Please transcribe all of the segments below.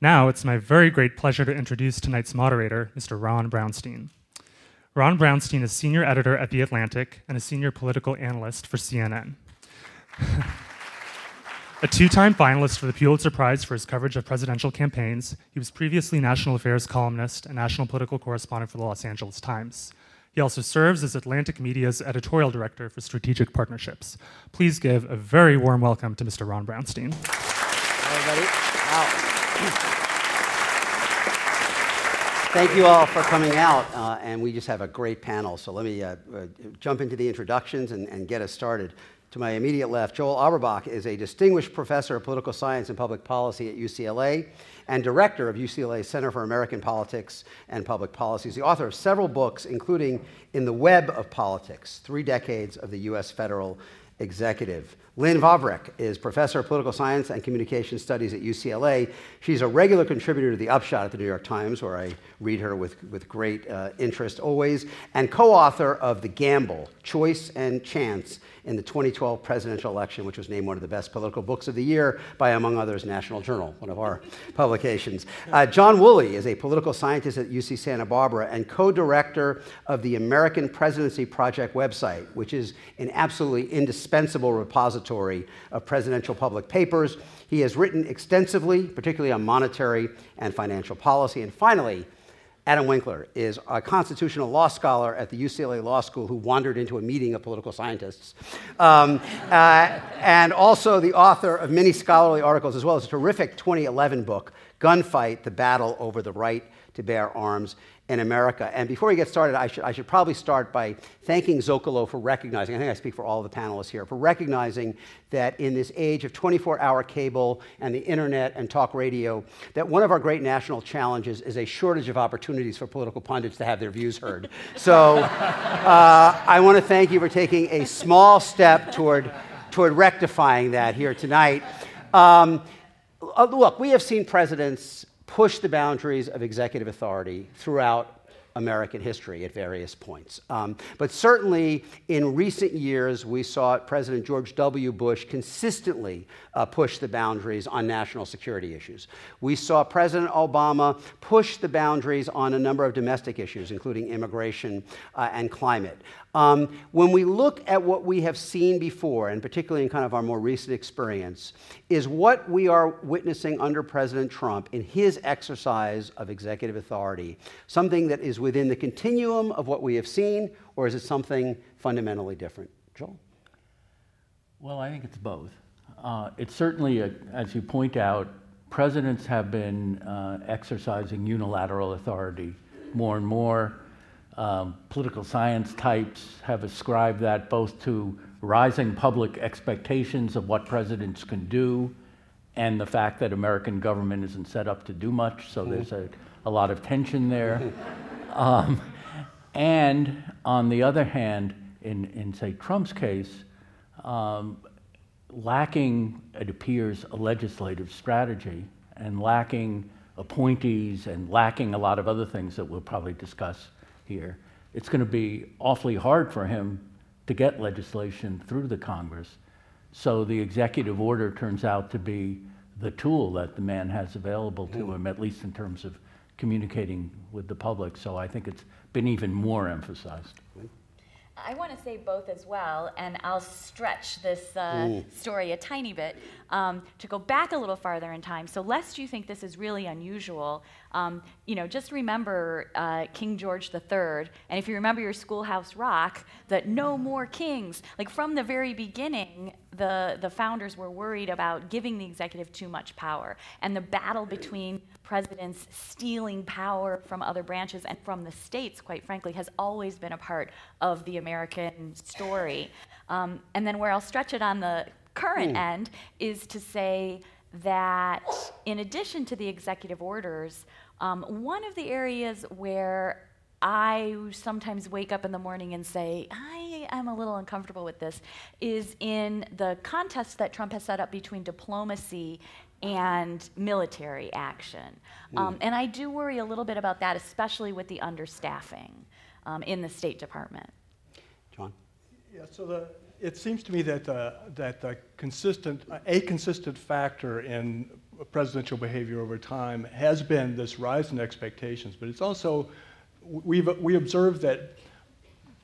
Now it's my very great pleasure to introduce tonight's moderator, Mr. Ron Brownstein. Ron Brownstein is senior editor at The Atlantic and a senior political analyst for CNN. A two-time finalist for the Pulitzer Prize for his coverage of presidential campaigns, he was previously national affairs columnist and national political correspondent for the Los Angeles Times. He also serves as Atlantic Media's editorial director for strategic partnerships. Please give a very warm welcome to Mr. Ron Brownstein. Hi, everybody. Wow. Thank you all for coming out, and we just have a great panel, so let me jump into the introductions and get us started. To my immediate left, Joel Aberbach is a distinguished professor of political science and public policy at UCLA and director of UCLA's Center for American Politics and Public Policy. He's the author of several books, including In the Web of Politics, 3 Decades of the U.S. Federal Executive. Lynn Vavreck is professor of political science and communication studies at UCLA. She's a regular contributor to the Upshot at the New York Times, where I read her with great interest always, and co-author of The Gamble, Choice and Chance in the 2012 presidential election, which was named one of the best political books of the year by, among others, National Journal, one of our publications. John Woolley is a political scientist at UC Santa Barbara and co-director of the American Presidency Project website, which is an absolutely indispensable repository of presidential public papers. He has written extensively, particularly on monetary and financial policy. And finally, Adam Winkler is a constitutional law scholar at the UCLA Law School who wandered into a meeting of political scientists, and also the author of many scholarly articles, as well as a terrific 2011 book, Gunfight, The Battle Over the Right to Bear Arms in America. And before we get started, I should probably start by thanking Zócalo for recognizing, I think I speak for all of the panelists here, for recognizing that in this age of 24-hour cable and the internet and talk radio, that one of our great national challenges is a shortage of opportunities for political pundits to have their views heard. So I want to thank you for taking a small step toward rectifying that here tonight. Look, we have seen presidents push the boundaries of executive authority throughout American history at various points. But certainly in recent years, we saw President George W. Bush consistently push the boundaries on national security issues. We saw President Obama push the boundaries on a number of domestic issues, including immigration and climate. When we look at what we have seen before, and particularly in kind of our more recent experience, is what we are witnessing under President Trump in his exercise of executive authority, something that is within the continuum of what we have seen, or is it something fundamentally different? Joel? Well, I think it's both. It's certainly, as you point out, presidents have been exercising unilateral authority more and more. Political science types have ascribed that both to rising public expectations of what presidents can do and the fact that American government isn't set up to do much, so there's a lot of tension there. And on the other hand, in say, Trump's case, lacking, it appears, a legislative strategy and lacking appointees and lacking a lot of other things that we'll probably discuss here, it's going to be awfully hard for him to get legislation through the Congress. So the executive order turns out to be the tool that the man has available to him, at least in terms of communicating with the public. So I think it's been even more emphasized. I want to say both as well, and I'll stretch this story a tiny bit to go back a little farther in time. So lest you think this is really unusual, just remember King George III, and if you remember your Schoolhouse Rock, that no more kings. Like from the very beginning, the founders were worried about giving the executive too much power, and the battle between presidents stealing power from other branches and from the states, quite frankly, has always been a part of the American story. And then where I'll stretch it on the current end is to say that in addition to the executive orders, one of the areas where I sometimes wake up in the morning and say, I am a little uncomfortable with this, is in the contest that Trump has set up between diplomacy and military action. And I do worry a little bit about that, especially with the understaffing in the State Department. John? Yeah, so it seems to me that a consistent factor in presidential behavior over time has been this rise in expectations, but it's also, we observe that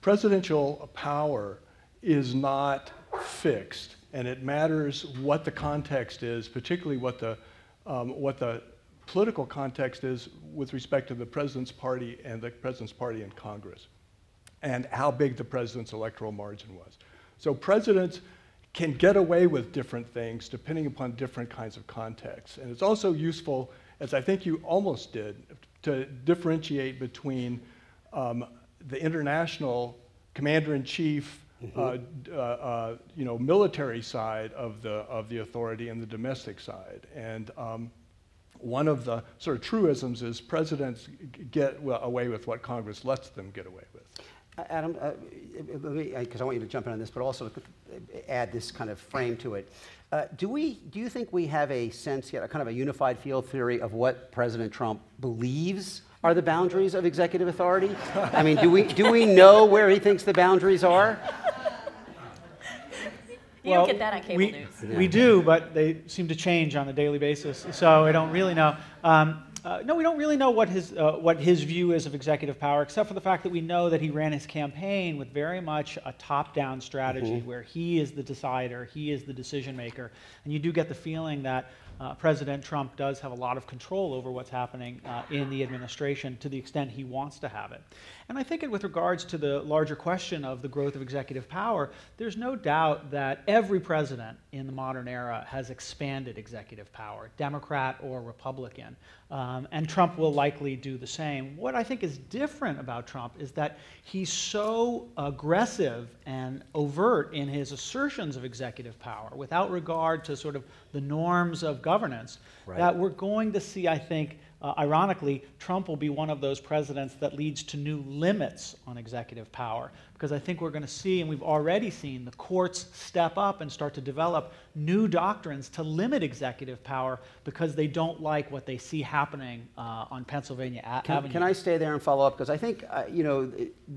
presidential power is not fixed, and it matters what the context is, particularly what the political context is with respect to the president's party and the president's party in Congress, and how big the president's electoral margin was. So presidents can get away with different things depending upon different kinds of contexts. And it's also useful, as I think you almost did, to differentiate between the international commander-in-chief military side of the authority and the domestic side. And one of the sort of truisms is presidents get away with what Congress lets them get away with. Adam, because I want you to jump in on this, but also add this kind of frame to it. Do you think we have a sense yet, a kind of a unified field theory of what President Trump believes are the boundaries of executive authority? I mean, do we know where he thinks the boundaries are? You don't get that on cable news. We do, but they seem to change on a daily basis, so I don't really know. No, we don't really know what his view is of executive power, except for the fact that we know that he ran his campaign with very much a top-down strategy, where he is the decider, he is the decision maker, and you do get the feeling that President Trump does have a lot of control over what's happening in the administration to the extent he wants to have it. And I think with regards to the larger question of the growth of executive power, there's no doubt that every president in the modern era has expanded executive power, Democrat or Republican. And Trump will likely do the same. What I think is different about Trump is that he's so aggressive and overt in his assertions of executive power without regard to sort of the norms of governance that we're going to see, I think, ironically, Trump will be one of those presidents that leads to new limits on executive power, because I think we're going to see, and we've already seen, the courts step up and start to develop new doctrines to limit executive power because they don't like what they see happening on Pennsylvania Avenue. Can I stay there and follow up? Because I think,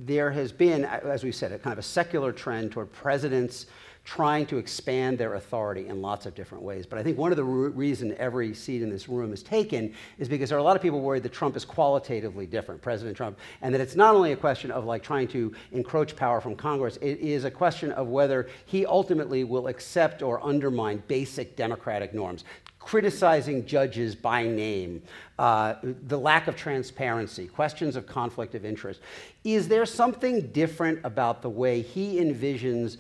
there has been, as we said, a kind of a secular trend toward presidents trying to expand their authority in lots of different ways. But I think one of the reason every seat in this room is taken is because there are a lot of people worried that Trump is qualitatively different, President Trump, and that it's not only a question of like trying to encroach power from Congress, it is a question of whether he ultimately will accept or undermine basic democratic norms. Criticizing judges by name, the lack of transparency, questions of conflict of interest. Is there something different about the way he envisions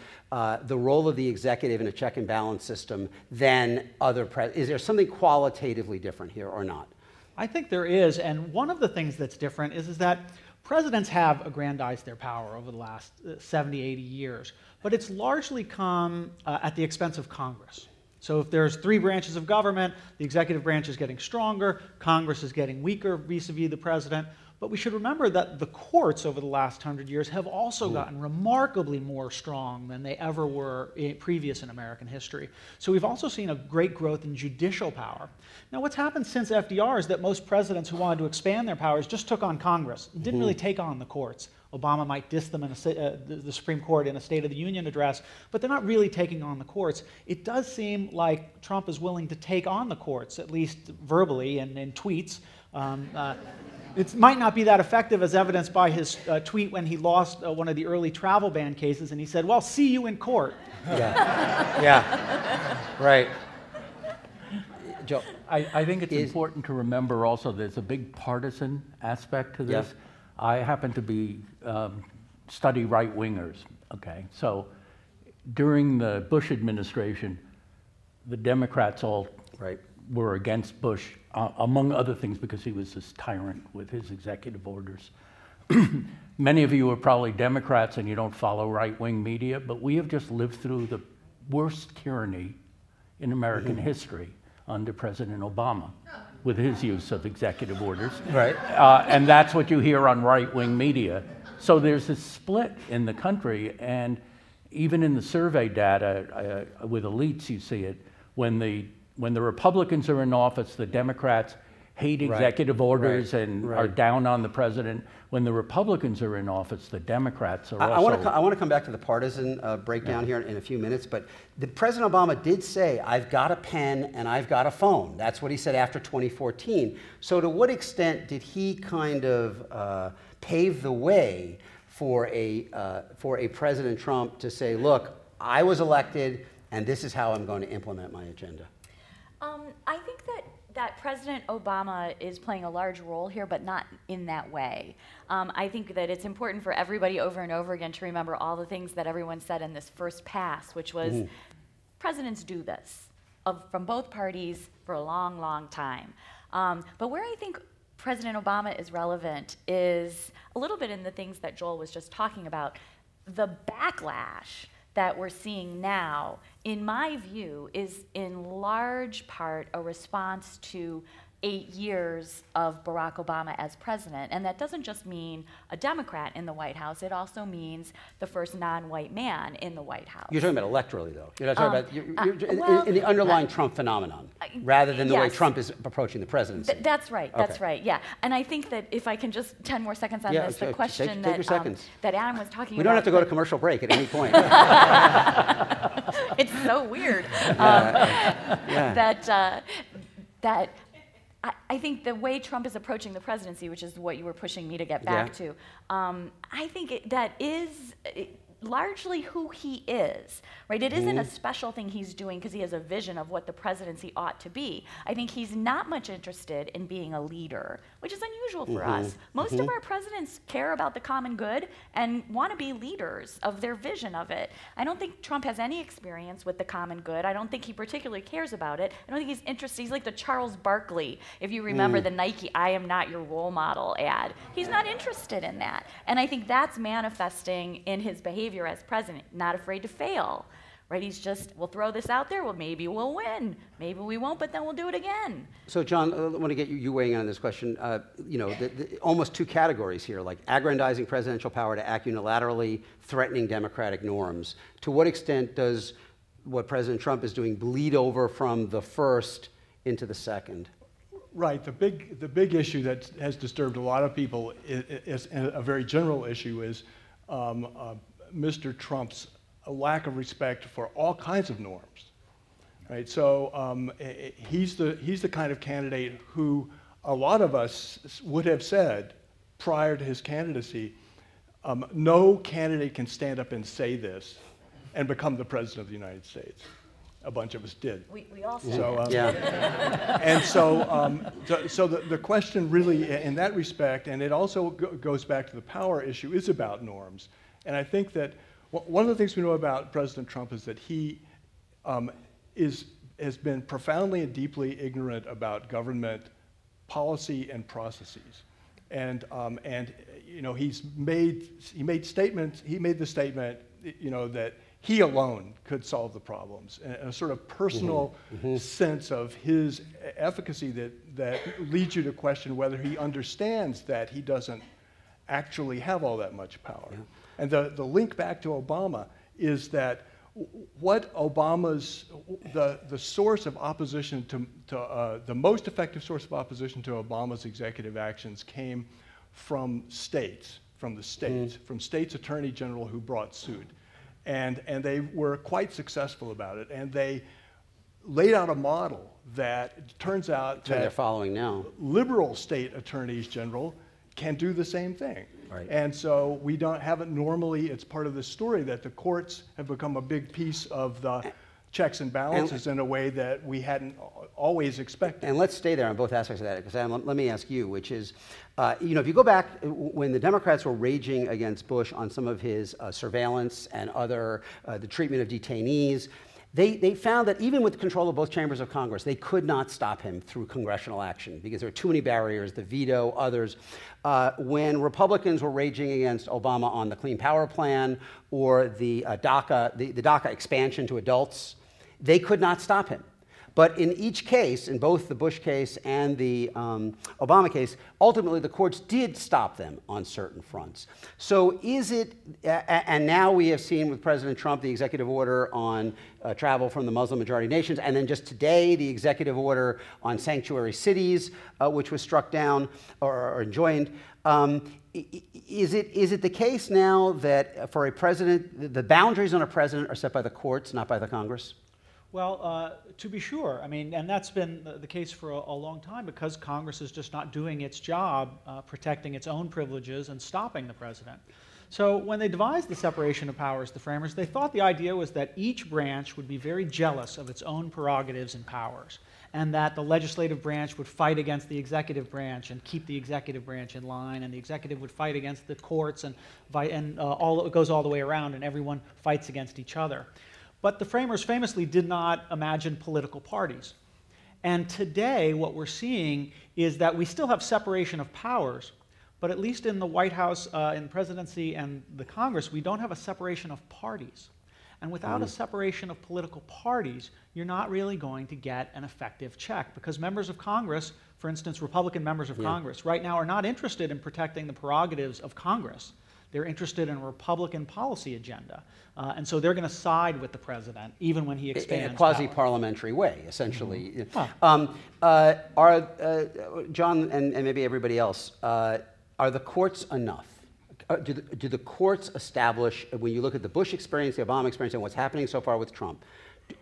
the role of the executive in a check and balance system than other presidents? Is there something qualitatively different here or not? I think there is, and one of the things that's different is that presidents have aggrandized their power over the last 70, 80 years, but it's largely come at the expense of Congress. So if there's three branches of government, the executive branch is getting stronger, Congress is getting weaker vis-a-vis the president. But we should remember that the courts over the last 100 years have also gotten remarkably more strong than they ever were previous in American history. So we've also seen a great growth in judicial power. Now what's happened since FDR is that most presidents who wanted to expand their powers just took on Congress and didn't really take on the courts. Obama might diss them in the Supreme Court in a State of the Union address, but they're not really taking on the courts. It does seem like Trump is willing to take on the courts, at least verbally and in tweets. It might not be that effective, as evidenced by his tweet when he lost one of the early travel ban cases, and he said, well, see you in court. Yeah, yeah, right. Joe, I think it's important to remember also there's a big partisan aspect to this. Yeah. I happen to be study right-wingers, okay? So during the Bush administration, the Democrats all were against Bush, among other things, because he was this tyrant with his executive orders. Many of you are probably Democrats and you don't follow right-wing media, but we have just lived through the worst tyranny in American history under President Obama, with his use of executive orders, and that's what you hear on right-wing media. So there's this split in the country, and even in the survey data with elites, you see it. When the Republicans are in office, the Democrats hate executive orders and are down on the president. When the Republicans are in office, the Democrats are I want to come back to the partisan breakdown here in a few minutes, but the President Obama did say, I've got a pen and I've got a phone. That's what he said after 2014. So to what extent did he kind of pave the way for a President Trump to say, look, I was elected and this is how I'm going to implement my agenda? I think that President Obama is playing a large role here, but not in that way. I think that it's important for everybody over and over again to remember all the things that everyone said in this first pass, which was presidents do this from both parties for a long, long time. But where I think President Obama is relevant is a little bit in the things that Joel was just talking about. The backlash that we're seeing now, in my view, is in large part a response to 8 years of Barack Obama as president. And that doesn't just mean a Democrat in the White House, it also means the first non-white man in the White House. You're talking about electorally, though. You're not talking about in the underlying Trump phenomenon, rather than the way Trump is approaching the presidency. That's right, and I think that if I can just 10 more seconds on this, the question that Adam was talking about. We don't have to go to commercial break at any point. It's so weird. That I think the way Trump is approaching the presidency, which is what you were pushing me to get back to, I think that is largely who he is, right? It isn't a special thing he's doing because he has a vision of what the presidency ought to be. I think he's not much interested in being a leader, which is unusual for us. Most of our presidents care about the common good and want to be leaders of their vision of it. I don't think Trump has any experience with the common good. I don't think he particularly cares about it. I don't think he's interested. He's like the Charles Barkley, if you remember the Nike I am not your role model ad. He's not interested in that. And I think that's manifesting in his behavior as president, not afraid to fail, right? He's just, we'll throw this out there, well, maybe we'll win, maybe we won't, but then we'll do it again. So John, I want to get you weighing in on this question. You know, almost two categories here, like aggrandizing presidential power to act unilaterally, threatening democratic norms. To what extent does what President Trump is doing bleed over from the first into the second? Right. The big issue that has disturbed a lot of people is a very general issue is Mr. Trump's lack of respect for all kinds of norms, right? So he's the kind of candidate who a lot of us would have said prior to his candidacy, no candidate can stand up and say this and become the president of the United States. A bunch of us did. We all said that. And so the question really in that respect, and it also goes back to the power issue, is about norms. And I think that one of the things we know about President Trump is that he has been profoundly and deeply ignorant about government policy and processes, and you know he made the statement you know that he alone could solve the problems, and a sort of personal sense of his efficacy that leads you to question whether he understands that he doesn't actually have all that much power. Yeah. And the link back to Obama is that what Obama's, the source of opposition to the most effective source of opposition to Obama's executive actions came from states' attorney general who brought suit. And they were quite successful about it. And they laid out a model that turns out that they're following now. Liberal state attorneys general can do the same thing. Right. And so we haven't normally, it's part of the story that the courts have become a big piece of the checks and balances in a way that we hadn't always expected. And let's stay there on both aspects of that, because Adam, let me ask you, which is, you know, if you go back when the Democrats were raging against Bush on some of his surveillance and other, the treatment of detainees, They found that even with control of both chambers of Congress, they could not stop him through congressional action because there were too many barriers, the veto, others. When Republicans were raging against Obama on the Clean Power Plan or the DACA expansion to adults, they could not stop him. But in each case, in both the Bush case and the Obama case, ultimately the courts did stop them on certain fronts. So is it, and now we have seen with President Trump the executive order on travel from the Muslim majority nations, and then just today the executive order on sanctuary cities, which was struck down or enjoined. Is it the case now that for a president, the boundaries on a president are set by the courts, not by the Congress? Well, to be sure. I mean, and that's been the case for a long time because Congress is just not doing its job protecting its own privileges and stopping the president. So when they devised the separation of powers, the framers, they thought the idea was that each branch would be very jealous of its own prerogatives and powers, and that the legislative branch would fight against the executive branch and keep the executive branch in line, and the executive would fight against the courts, and it goes all the way around, and everyone fights against each other. But the framers famously did not imagine political parties. And today, what we're seeing is that we still have separation of powers, but at least in the White House, in the presidency and the Congress, we don't have a separation of parties. And without a separation of political parties, you're not really going to get an effective check, because members of Congress, for instance, Republican members of Congress, right now are not interested in protecting the prerogatives of Congress. They're interested in a Republican policy agenda. And so they're going to side with the president, even when he expands in a quasi-parliamentary way, essentially. Mm-hmm. Huh. John and maybe everybody else, are the courts enough? Do the courts establish, when you look at the Bush experience, the Obama experience, and what's happening so far with Trump,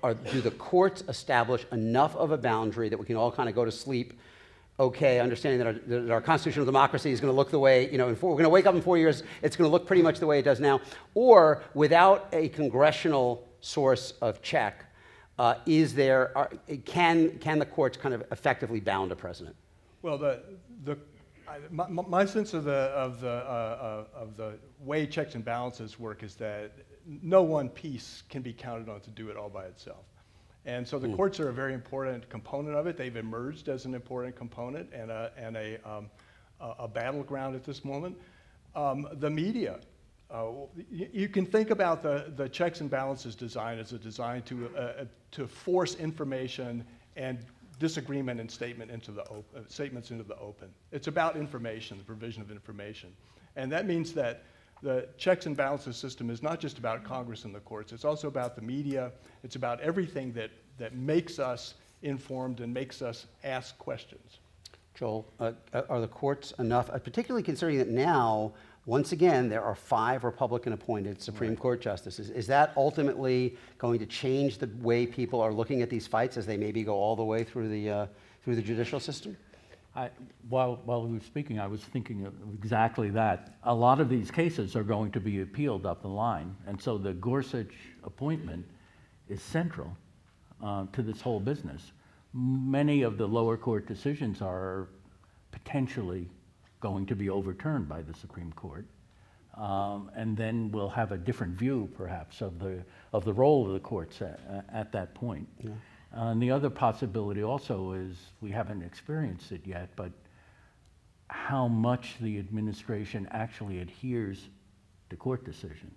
do the courts establish enough of a boundary that we can all kind of go to sleep, okay, understanding that our constitutional democracy is going to look the way, we're going to wake up in 4 years, it's going to look pretty much the way it does now, or without a congressional source of check, can the courts kind of effectively bound a president? Well, my sense of the way checks and balances work is that no one piece can be counted on to do it all by itself. And so the courts are a very important component of it. They've emerged as an important component and a battleground at this moment. The media, you can think about the checks and balances design as a design to force information and disagreement and statements into the open. It's about information, the provision of information. And that means that the checks and balances system is not just about Congress and the courts, it's also about the media, it's about everything that makes us informed and makes us ask questions. Joel, are the courts enough, particularly considering that now, once again, there are 5 Republican-appointed Supreme Court justices. Is that ultimately going to change the way people are looking at these fights as they maybe go all the way through the judicial system? While we were speaking, I was thinking of exactly that. A lot of these cases are going to be appealed up the line, and so the Gorsuch appointment is central to this whole business. Many of the lower court decisions are potentially going to be overturned by the Supreme Court, and then we'll have a different view, perhaps, of the role of the courts at that point. Yeah. And the other possibility also is, we haven't experienced it yet, but how much the administration actually adheres to court decisions.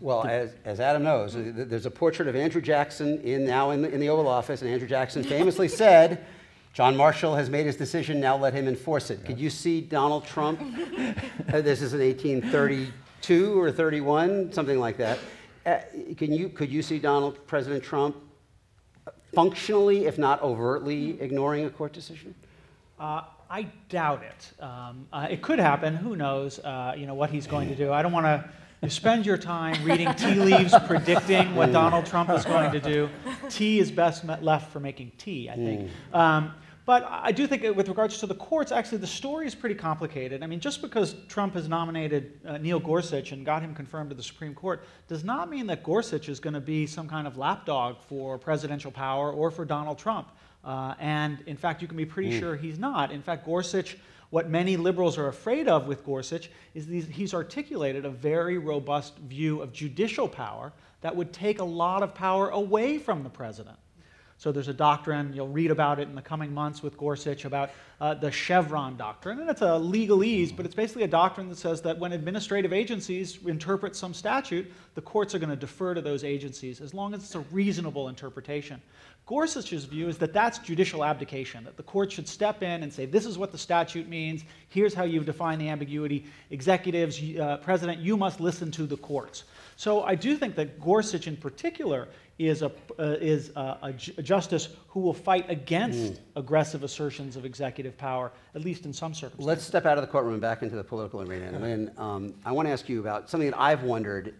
Well, as Adam knows, there's a portrait of Andrew Jackson in the Oval Office, and Andrew Jackson famously said, "John Marshall has made his decision, now let him enforce it." Yeah. Could you see Donald Trump, this is in 1832 or 31, something like that, Could you see President Trump functionally, if not overtly, ignoring a court decision? I doubt it. It could happen. Who knows? What he's going to do. I don't want to spend your time reading tea leaves predicting what Donald Trump is going to do. Tea is best left for making tea, I think. But I do think that with regards to the courts, actually the story is pretty complicated. I mean, just because Trump has nominated Neil Gorsuch and got him confirmed to the Supreme Court does not mean that Gorsuch is going to be some kind of lapdog for presidential power or for Donald Trump. And in fact, you can be pretty sure he's not. In fact, Gorsuch, what many liberals are afraid of with Gorsuch is he's articulated a very robust view of judicial power that would take a lot of power away from the president. So there's a doctrine, you'll read about it in the coming months with Gorsuch, about the Chevron doctrine. And it's a legalese, but it's basically a doctrine that says that when administrative agencies interpret some statute, the courts are going to defer to those agencies as long as it's a reasonable interpretation. Gorsuch's view is that that's judicial abdication, that the court should step in and say, this is what the statute means, here's how you've defined the ambiguity, executives, president, you must listen to the courts. So I do think that Gorsuch in particular is a justice who will fight against aggressive assertions of executive power, at least in some circumstances. Let's step out of the courtroom and back into the political arena. And Lynn, I want to ask you about something that I've wondered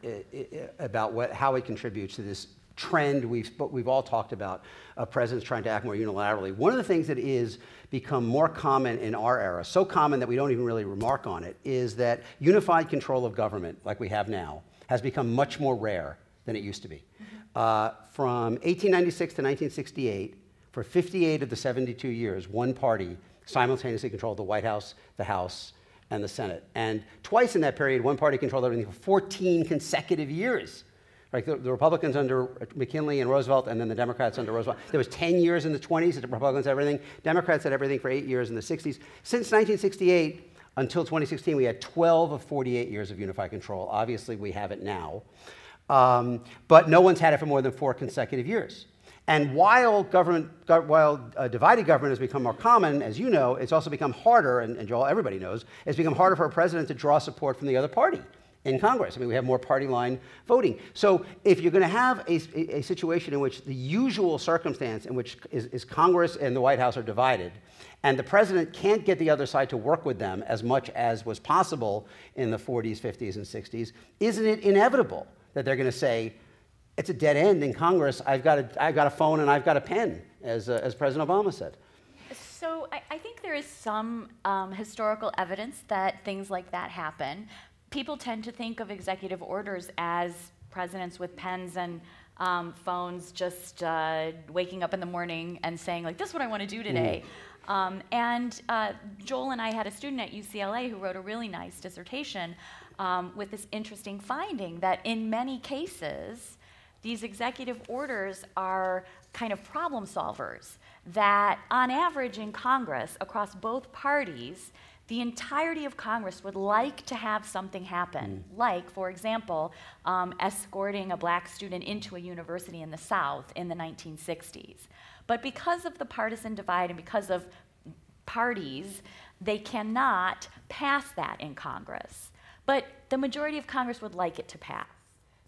about how it contributes to this trend we've all talked about of presidents trying to act more unilaterally. One of the things that is become more common in our era, so common that we don't even really remark on it, is that unified control of government, like we have now, has become much more rare than it used to be. From 1896 to 1968, for 58 of the 72 years, one party simultaneously controlled the White House, the House, and the Senate. And twice in that period, one party controlled everything for 14 consecutive years. Like the Republicans under McKinley and Roosevelt, and then the Democrats under Roosevelt. There was 10 years in the 20s that the Republicans had everything. Democrats had everything for 8 years in the 60s. Since 1968 until 2016, we had 12 of 48 years of unified control. Obviously, we have it now. But no one's had it for more than 4 consecutive years. And while divided government has become more common, as you know, it's also become harder, and Joel, everybody knows, it's become harder for a president to draw support from the other party in Congress. I mean, we have more party line voting. So if you're going to have a situation in which the usual circumstance in which is Congress and the White House are divided, and the president can't get the other side to work with them as much as was possible in the 40s, 50s, and 60s, isn't it inevitable that they're going to say, it's a dead end in Congress, I've got a phone and I've got a pen, as President Obama said? So I think there is some historical evidence that things like that happen. People tend to think of executive orders as presidents with pens and phones just waking up in the morning and saying, like, this is what I want to do today. And Joel and I had a student at UCLA who wrote a really nice dissertation with this interesting finding that in many cases, these executive orders are kind of problem solvers. That on average in Congress, across both parties, the entirety of Congress would like to have something happen, like, for example, escorting a black student into a university in the South in the 1960s. But because of the partisan divide and because of parties, they cannot pass that in Congress. But the majority of Congress would like it to pass.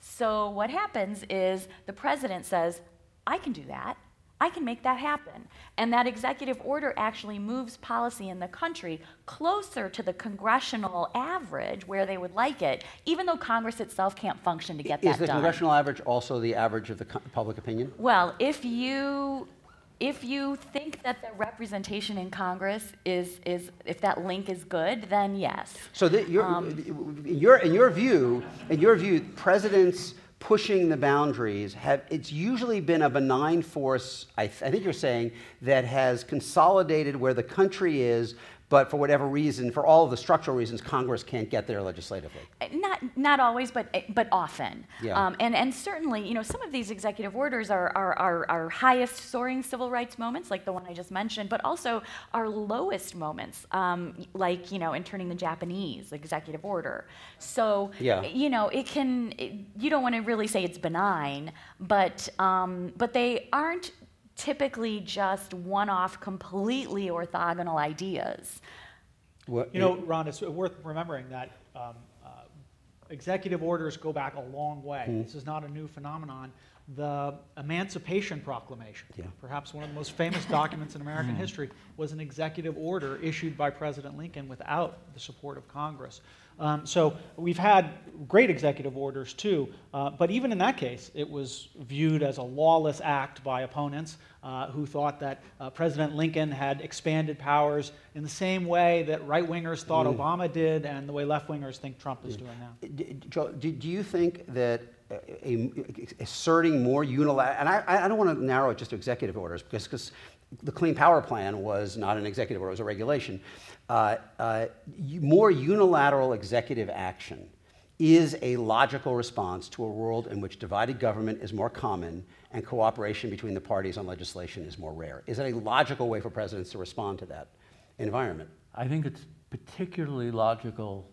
So what happens is the president says, I can do that. I can make that happen. And that executive order actually moves policy in the country closer to the congressional average where they would like it, even though Congress itself can't function to get that done. Is the congressional average also the average of the public opinion? Well, if you think that the representation in Congress is if that link is good, then yes. So in your view, presidents pushing the boundaries, it's usually been a benign force, I think you're saying, that has consolidated where the country is, but for whatever reason, for all of the structural reasons, Congress can't get there legislatively. Not always, but often. Yeah. And certainly, you know, some of these executive orders are highest soaring civil rights moments, like the one I just mentioned, but also our lowest moments, like, you know, interning the Japanese executive order. So, yeah. You know, you don't want to really say it's benign, but they aren't typically just one-off, completely orthogonal ideas. You know, Ron, it's worth remembering that executive orders go back a long way. This is not a new phenomenon. The Emancipation Proclamation, perhaps one of the most famous documents in American history, was an executive order issued by President Lincoln without the support of Congress. So we've had great executive orders too, but even in that case, it was viewed as a lawless act by opponents who thought that President Lincoln had expanded powers in the same way that right-wingers thought Obama did and the way left-wingers think Trump is doing now. Joel, do you think that asserting more unilateral, and I don't want to narrow it just to executive orders because the Clean Power Plan was not an executive order, it was a regulation. More unilateral executive action is a logical response to a world in which divided government is more common and cooperation between the parties on legislation is more rare? Is it a logical way for presidents to respond to that environment? I think it's particularly logical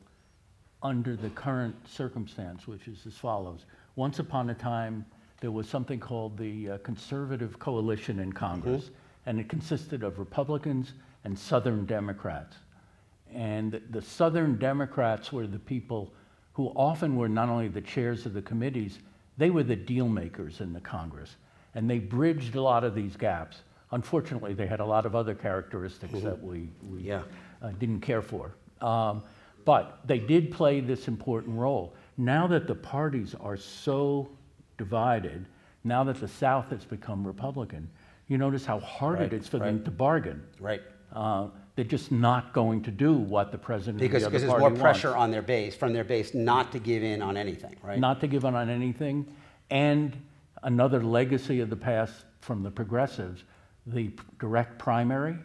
under the current circumstance, which is as follows. Once upon a time, there was something called the Conservative Coalition in Congress, and it consisted of Republicans and Southern Democrats. And the Southern Democrats were the people who often were not only the chairs of the committees, they were the deal makers in the Congress. And they bridged a lot of these gaps. Unfortunately, they had a lot of other characteristics that we didn't care for. But they did play this important role. Now that the parties are so divided, now that the South has become Republican, you notice how hard it is for them to bargain. They're just not going to do what the president of the other party wants. Because there's more pressure on their base, from their base, not to give in on anything, right? Not to give in on anything. And another legacy of the past from the progressives, the direct primary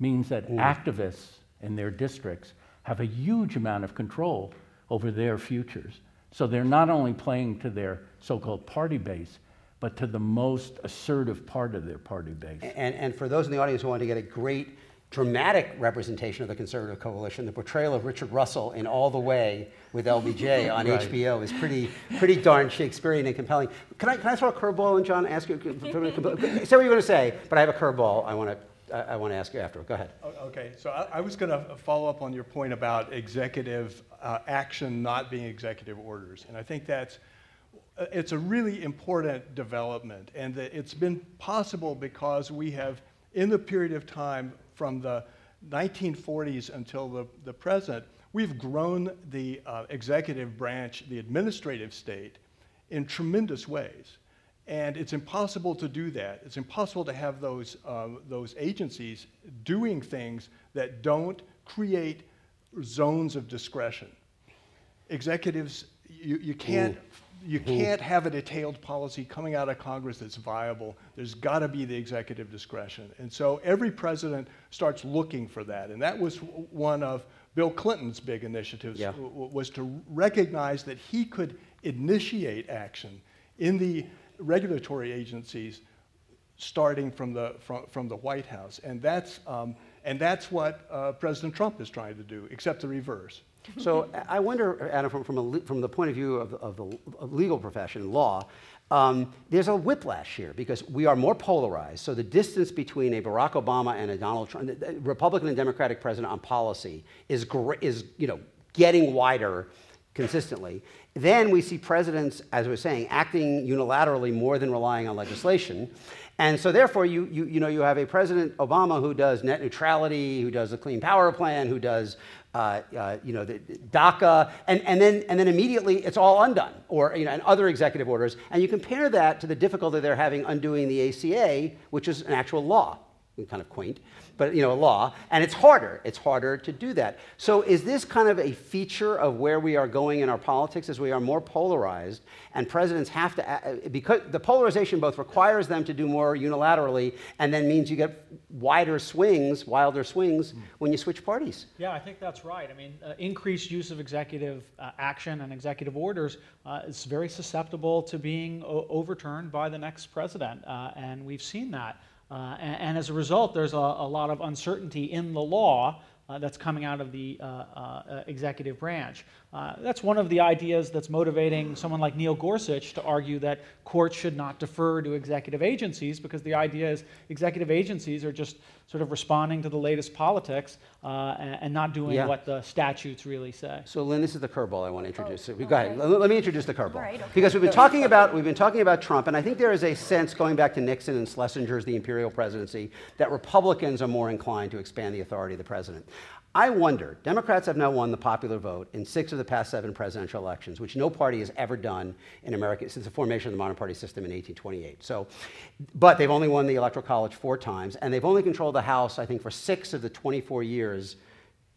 means that activists in their districts have a huge amount of control over their futures. So they're not only playing to their so-called party base, but to the most assertive part of their party base. And for those in the audience who want to get a great dramatic representation of the conservative coalition, the portrayal of Richard Russell in All the Way with LBJ on HBO is pretty darn Shakespearean and compelling. Can I throw a curveball in, John? Ask you, say what you're going to say, but I have a curveball I want to ask you afterward. Go ahead. Okay, so I was going to follow up on your point about executive action not being executive orders, and I think it's a really important development, and that it's been possible because we have, in the period of time from the 1940s until the present, we've grown the executive branch, the administrative state, in tremendous ways. And it's impossible to do that. It's impossible to have those agencies doing things that don't create zones of discretion. Executives, you can't have a detailed policy coming out of Congress that's viable. There's got to be the executive discretion. And so every president starts looking for that. And that was one of Bill Clinton's big initiatives, was to recognize that he could initiate action in the regulatory agencies starting from the White House. And that's what President Trump is trying to do, except the reverse. So I wonder, Adam, from the point of view of the legal profession, law, there's a whiplash here because we are more polarized. So the distance between a Barack Obama and a Donald Trump, Republican and Democratic president on policy, is getting wider consistently. Then we see presidents, as we were saying, acting unilaterally more than relying on legislation. And so therefore you have a President Obama who does net neutrality, who does the Clean Power Plan, who does the DACA, and then immediately it's all undone, or and other executive orders. And you compare that to the difficulty they're having undoing the ACA, which is an actual law, kind of quaint, but a law, and it's harder to do that. So is this kind of a feature of where we are going in our politics, as we are more polarized, and presidents have to, because the polarization both requires them to do more unilaterally, and then means you get wilder swings when you switch parties? Yeah, I think that's right. I mean, increased use of executive action and executive orders is very susceptible to being overturned by the next president, and we've seen that. And as a result, there's a lot of uncertainty in the law that's coming out of the executive branch. That's one of the ideas that's motivating someone like Neil Gorsuch to argue that courts should not defer to executive agencies, because the idea is executive agencies are just sort of responding to the latest politics and not doing what the statutes really say. So, Lynn, this is the curveball I want to introduce. Go ahead. Let me introduce the curveball. Right, okay. Because we've been talking about Trump, and I think there is a sense, going back to Nixon and Schlesinger's The Imperial Presidency, that Republicans are more inclined to expand the authority of the president. I wonder, Democrats have now won the popular vote in 6 of the past 7 presidential elections, which no party has ever done in America since the formation of the modern party system in 1828. So, but they've only won the Electoral College 4 times, and they've only controlled the House, I think, for 6 of the 24 years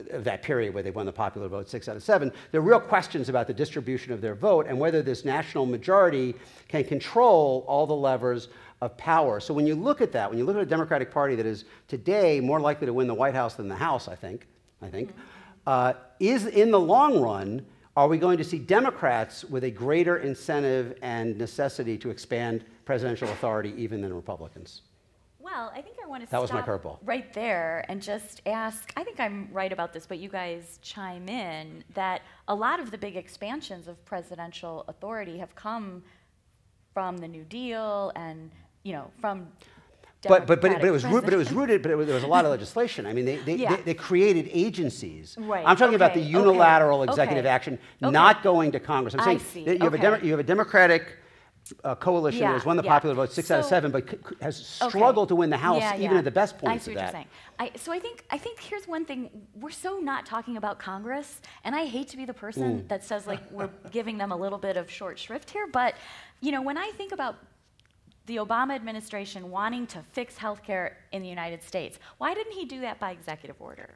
of that period where they won the popular vote, 6 out of 7. There are real questions about the distribution of their vote and whether this national majority can control all the levers of power. So when you look at that, when you look at a Democratic Party that is today more likely to win the White House than the House, I think, is in the long run, Are we going to see Democrats with a greater incentive and necessity to expand presidential authority even than Republicans? Well, I think I want to stop right there and just ask, I think I'm right about this, but you guys chime in, that a lot of the big expansions of presidential authority have come from the New Deal and, you know, from Democratic but it was rooted, there was a lot of legislation. I mean, they created agencies. Right. I'm talking about the unilateral executive action, not going to Congress. I'm saying that you have a Democratic coalition that has won the popular vote 6 out of 7, but has struggled to win the House even at the best points of that. I think here's one thing: we're so not talking about Congress, and I hate to be the person that says like we're giving them a little bit of short shrift here, but you know, when I think about the Obama administration wanting to fix healthcare in the United States, why didn't he do that by executive order?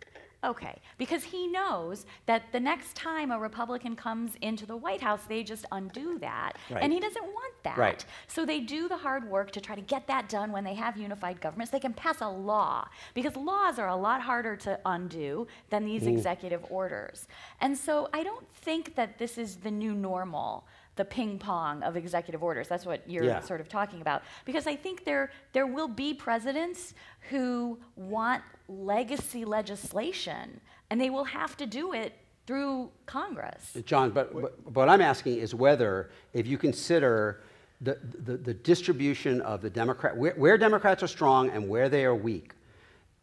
Okay, because he knows that the next time a Republican comes into the White House, they just undo that, and he doesn't want that. Right. So they do the hard work to try to get that done when they have unified governments. They can pass a law, because laws are a lot harder to undo than these executive orders. And so I don't think that this is the new normal, the ping pong of executive orders. That's what you're sort of talking about. Because I think there will be presidents who want legacy legislation, and they will have to do it through Congress. John, but what I'm asking is whether, if you consider the distribution of the Democrat, where Democrats are strong and where they are weak,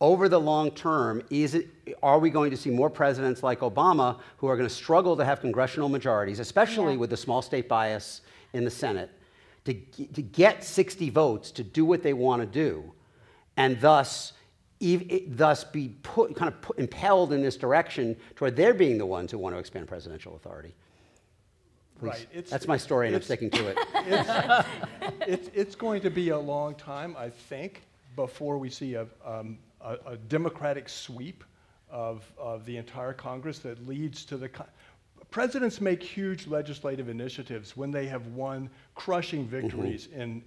over the long term, are we going to see more presidents like Obama who are going to struggle to have congressional majorities, especially with the small state bias in the Senate, to get 60 votes to do what they want to do, and thus be impelled in this direction toward their being the ones who want to expand presidential authority? Right. That's my story, and I'm sticking to it. It's going to be a long time, I think, before we see a democratic sweep of the entire Congress that leads to the... Presidents make huge legislative initiatives when they have won crushing victories in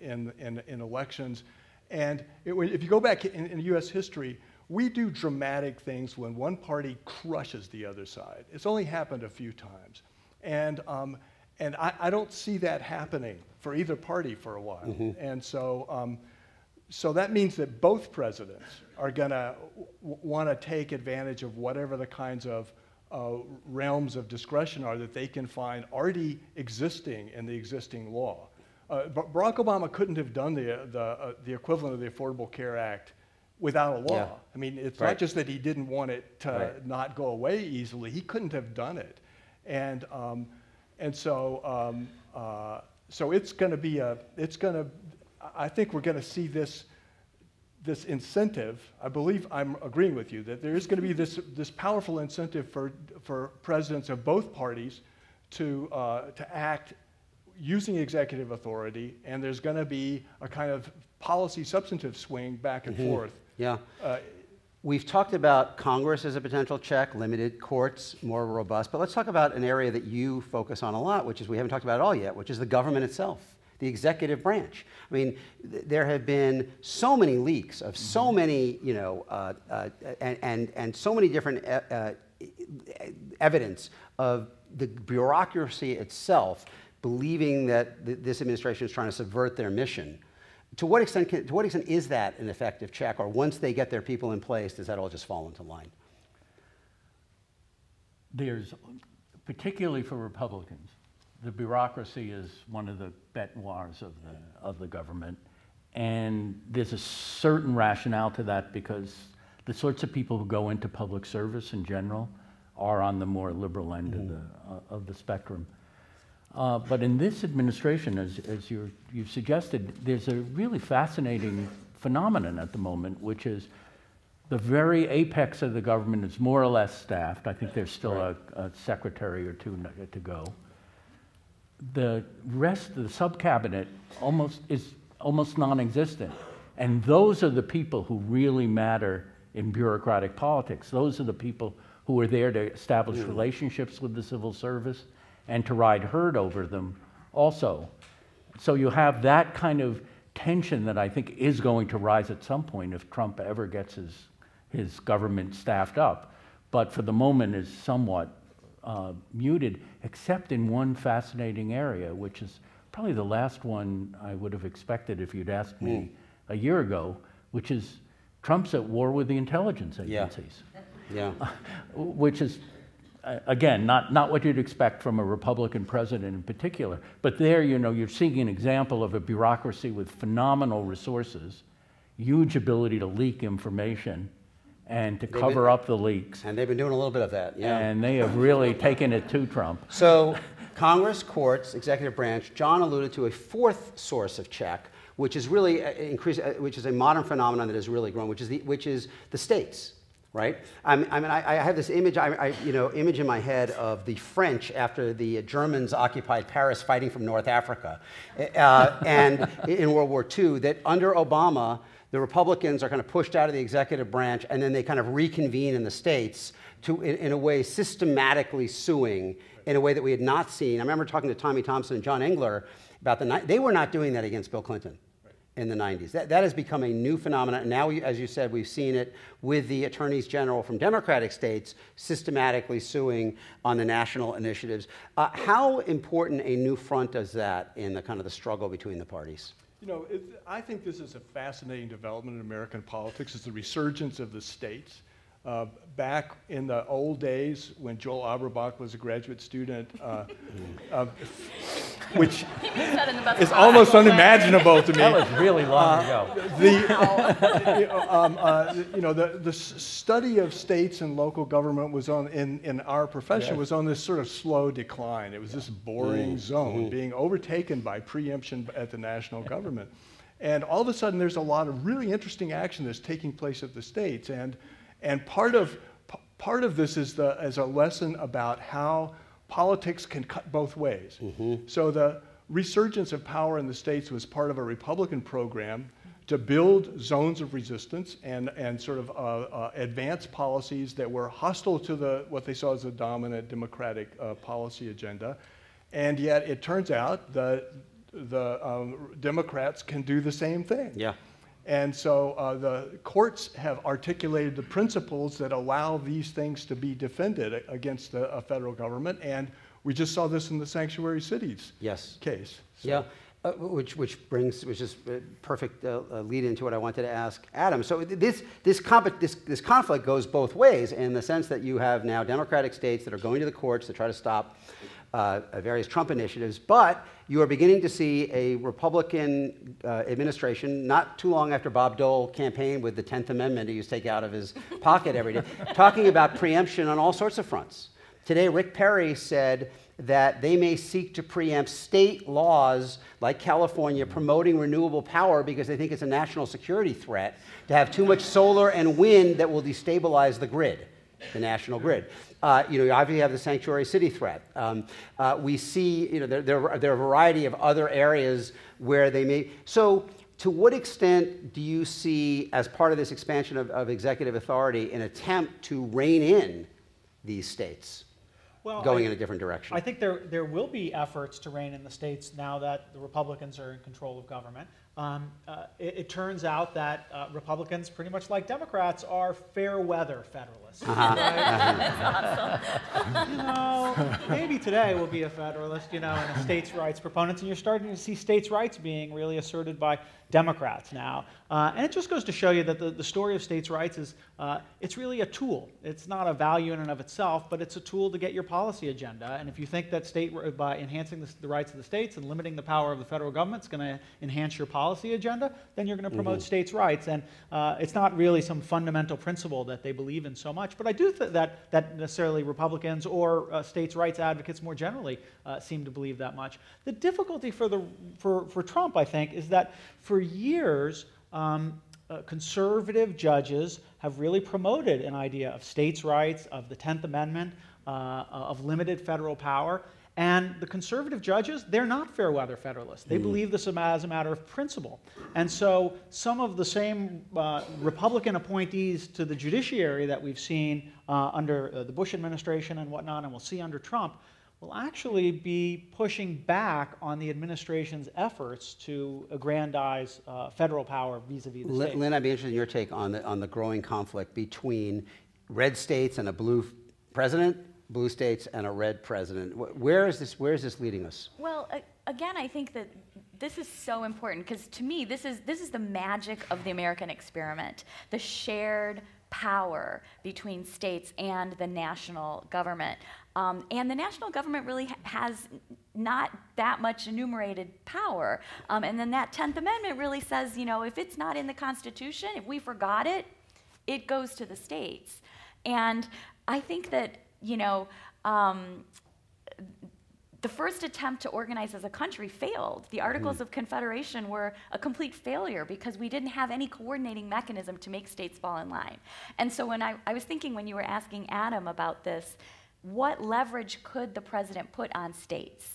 elections. And if you go back in U.S. history, we do dramatic things when one party crushes the other side. It's only happened a few times. And I don't see that happening for either party for a while. And so... So that means that both presidents are going to want to take advantage of whatever the kinds of realms of discretion are that they can find already existing in the existing law. Barack Obama couldn't have done the equivalent of the Affordable Care Act without a law. Yeah. I mean, it's not just that he didn't want it to not go away easily. He couldn't have done it. And so it's going to be I think we're going to see this incentive. I believe I'm agreeing with you that there is going to be this powerful incentive for presidents of both parties to act using executive authority, and there's going to be a kind of policy substantive swing back and forth. Yeah. We've talked about Congress as a potential check, limited courts, more robust, but let's talk about an area that you focus on a lot, which is we haven't talked about at all yet, which is the government itself. The executive branch. I mean, there have been so many leaks of so many, you know, and so many different evidence of the bureaucracy itself believing that this administration is trying to subvert their mission. To what extent is that an effective check? Or once they get their people in place, does that all just fall into line? Particularly for Republicans, the bureaucracy is one of the bête noirs of the government, and there's a certain rationale to that because the sorts of people who go into public service in general are on the more liberal end of the spectrum. But in this administration, as you've suggested, there's a really fascinating phenomenon at the moment, which is the very apex of the government is more or less staffed. I think there's still a secretary or two to go. The rest of the sub-cabinet is almost non-existent. And those are the people who really matter in bureaucratic politics. Those are the people who are there to establish relationships with the civil service and to ride herd over them also. So you have that kind of tension that I think is going to rise at some point if Trump ever gets his government staffed up. But for the moment is somewhat muted, except in one fascinating area, which is probably the last one I would have expected if you'd asked me a year ago, which is Trump's at war with the intelligence agencies. Yeah. Which is, again, not what you'd expect from a Republican president in particular. But there, you know, you're seeing an example of a bureaucracy with phenomenal resources, huge ability to leak information, and to cover up the leaks. And they've been doing a little bit of that, yeah. And they have really taken it to Trump. So Congress, courts, executive branch. John alluded to a fourth source of check, which is really which is a modern phenomenon that has really grown, which is the states. Right? I mean, I have this image, image in my head of the French after the Germans occupied Paris, fighting from North Africa, and in World War II. That under Obama, the Republicans are kind of pushed out of the executive branch, and then they kind of reconvene in the states to, in a way, systematically suing in a way that we had not seen. I remember talking to Tommy Thompson and John Engler about they were not doing that against Bill Clinton in the 90s. That has become a new phenomenon. And now, as you said, we've seen it with the attorneys general from Democratic states systematically suing on the national initiatives. How important a new front is that in the kind of the struggle between the parties? You know, I think this is a fascinating development in American politics. It's the resurgence of the states. Back in the old days, when Joel Aberbach was a graduate student, which is almost unimaginable to me. That was really long ago. The study of states and local government was in our profession was on this sort of slow decline. It was this boring zone being overtaken by preemption at the national government, and all of a sudden there's a lot of really interesting action that's taking place at the states. And part of this is a lesson about how politics can cut both ways. Mm-hmm. So the resurgence of power in the states was part of a Republican program to build zones of resistance and sort of advance policies that were hostile to what they saw as the dominant Democratic policy agenda. And yet it turns out that the Democrats can do the same thing. Yeah. And so the courts have articulated the principles that allow these things to be defended against a federal government, and we just saw this in the sanctuary cities case. So. Yeah, which is a perfect lead into what I wanted to ask Adam. So this conflict goes both ways in the sense that you have now Democratic states that are going to the courts to try to stop various Trump initiatives, but you are beginning to see a Republican administration, not too long after Bob Dole campaigned with the 10th Amendment he used to take out of his pocket every day, talking about preemption on all sorts of fronts. Today, Rick Perry said that they may seek to preempt state laws like California promoting renewable power because they think it's a national security threat to have too much solar and wind that will destabilize the grid. The national grid. You obviously have the sanctuary city threat. We see, there are a variety of other areas where they may. So, to what extent do you see, as part of this expansion of executive authority, an attempt to rein in these states in a different direction? I think there will be efforts to rein in the states now that the Republicans are in control of government. It turns out that Republicans, pretty much like Democrats, are fair-weather Federalists. Uh-huh. Right? That's awesome. Maybe today we'll be a Federalist, and a states' rights proponents, and you're starting to see states' rights being really asserted by Democrats now. And it just goes to show you that the story of states' rights is it's really a tool. It's not a value in and of itself, but it's a tool to get your policy agenda. And if you think that by enhancing the rights of the states and limiting the power of the federal government is going to enhance your policy agenda, then you're going to promote states' rights. And it's not really some fundamental principle that they believe in so much. But I do think that necessarily Republicans or states' rights advocates more generally seem to believe that much. The difficulty for Trump, I think, is that for years, conservative judges have really promoted an idea of states' rights, of the 10th Amendment, of limited federal power. And the conservative judges, they're not fair-weather Federalists. They believe this as a matter of principle. And so some of the same Republican appointees to the judiciary that we've seen under the Bush administration and whatnot, and we'll see under Trump, will actually be pushing back on the administration's efforts to aggrandize federal power vis-a-vis the state. Lynn, I'd be interested in your take on the growing conflict between red states and a blue president blue states and a red president. Where is this leading us? Well, again, I think that this is so important because to me, this is the magic of the American experiment, the shared power between states and the national government. And the national government really has not that much enumerated power. And then that 10th Amendment really says, you know, if it's not in the Constitution, if we forgot it, it goes to the states. And I think that, you know, the first attempt to organize as a country failed. The Articles of Confederation were a complete failure because we didn't have any coordinating mechanism to make states fall in line. And so when I was thinking when you were asking Adam about this, what leverage could the president put on states?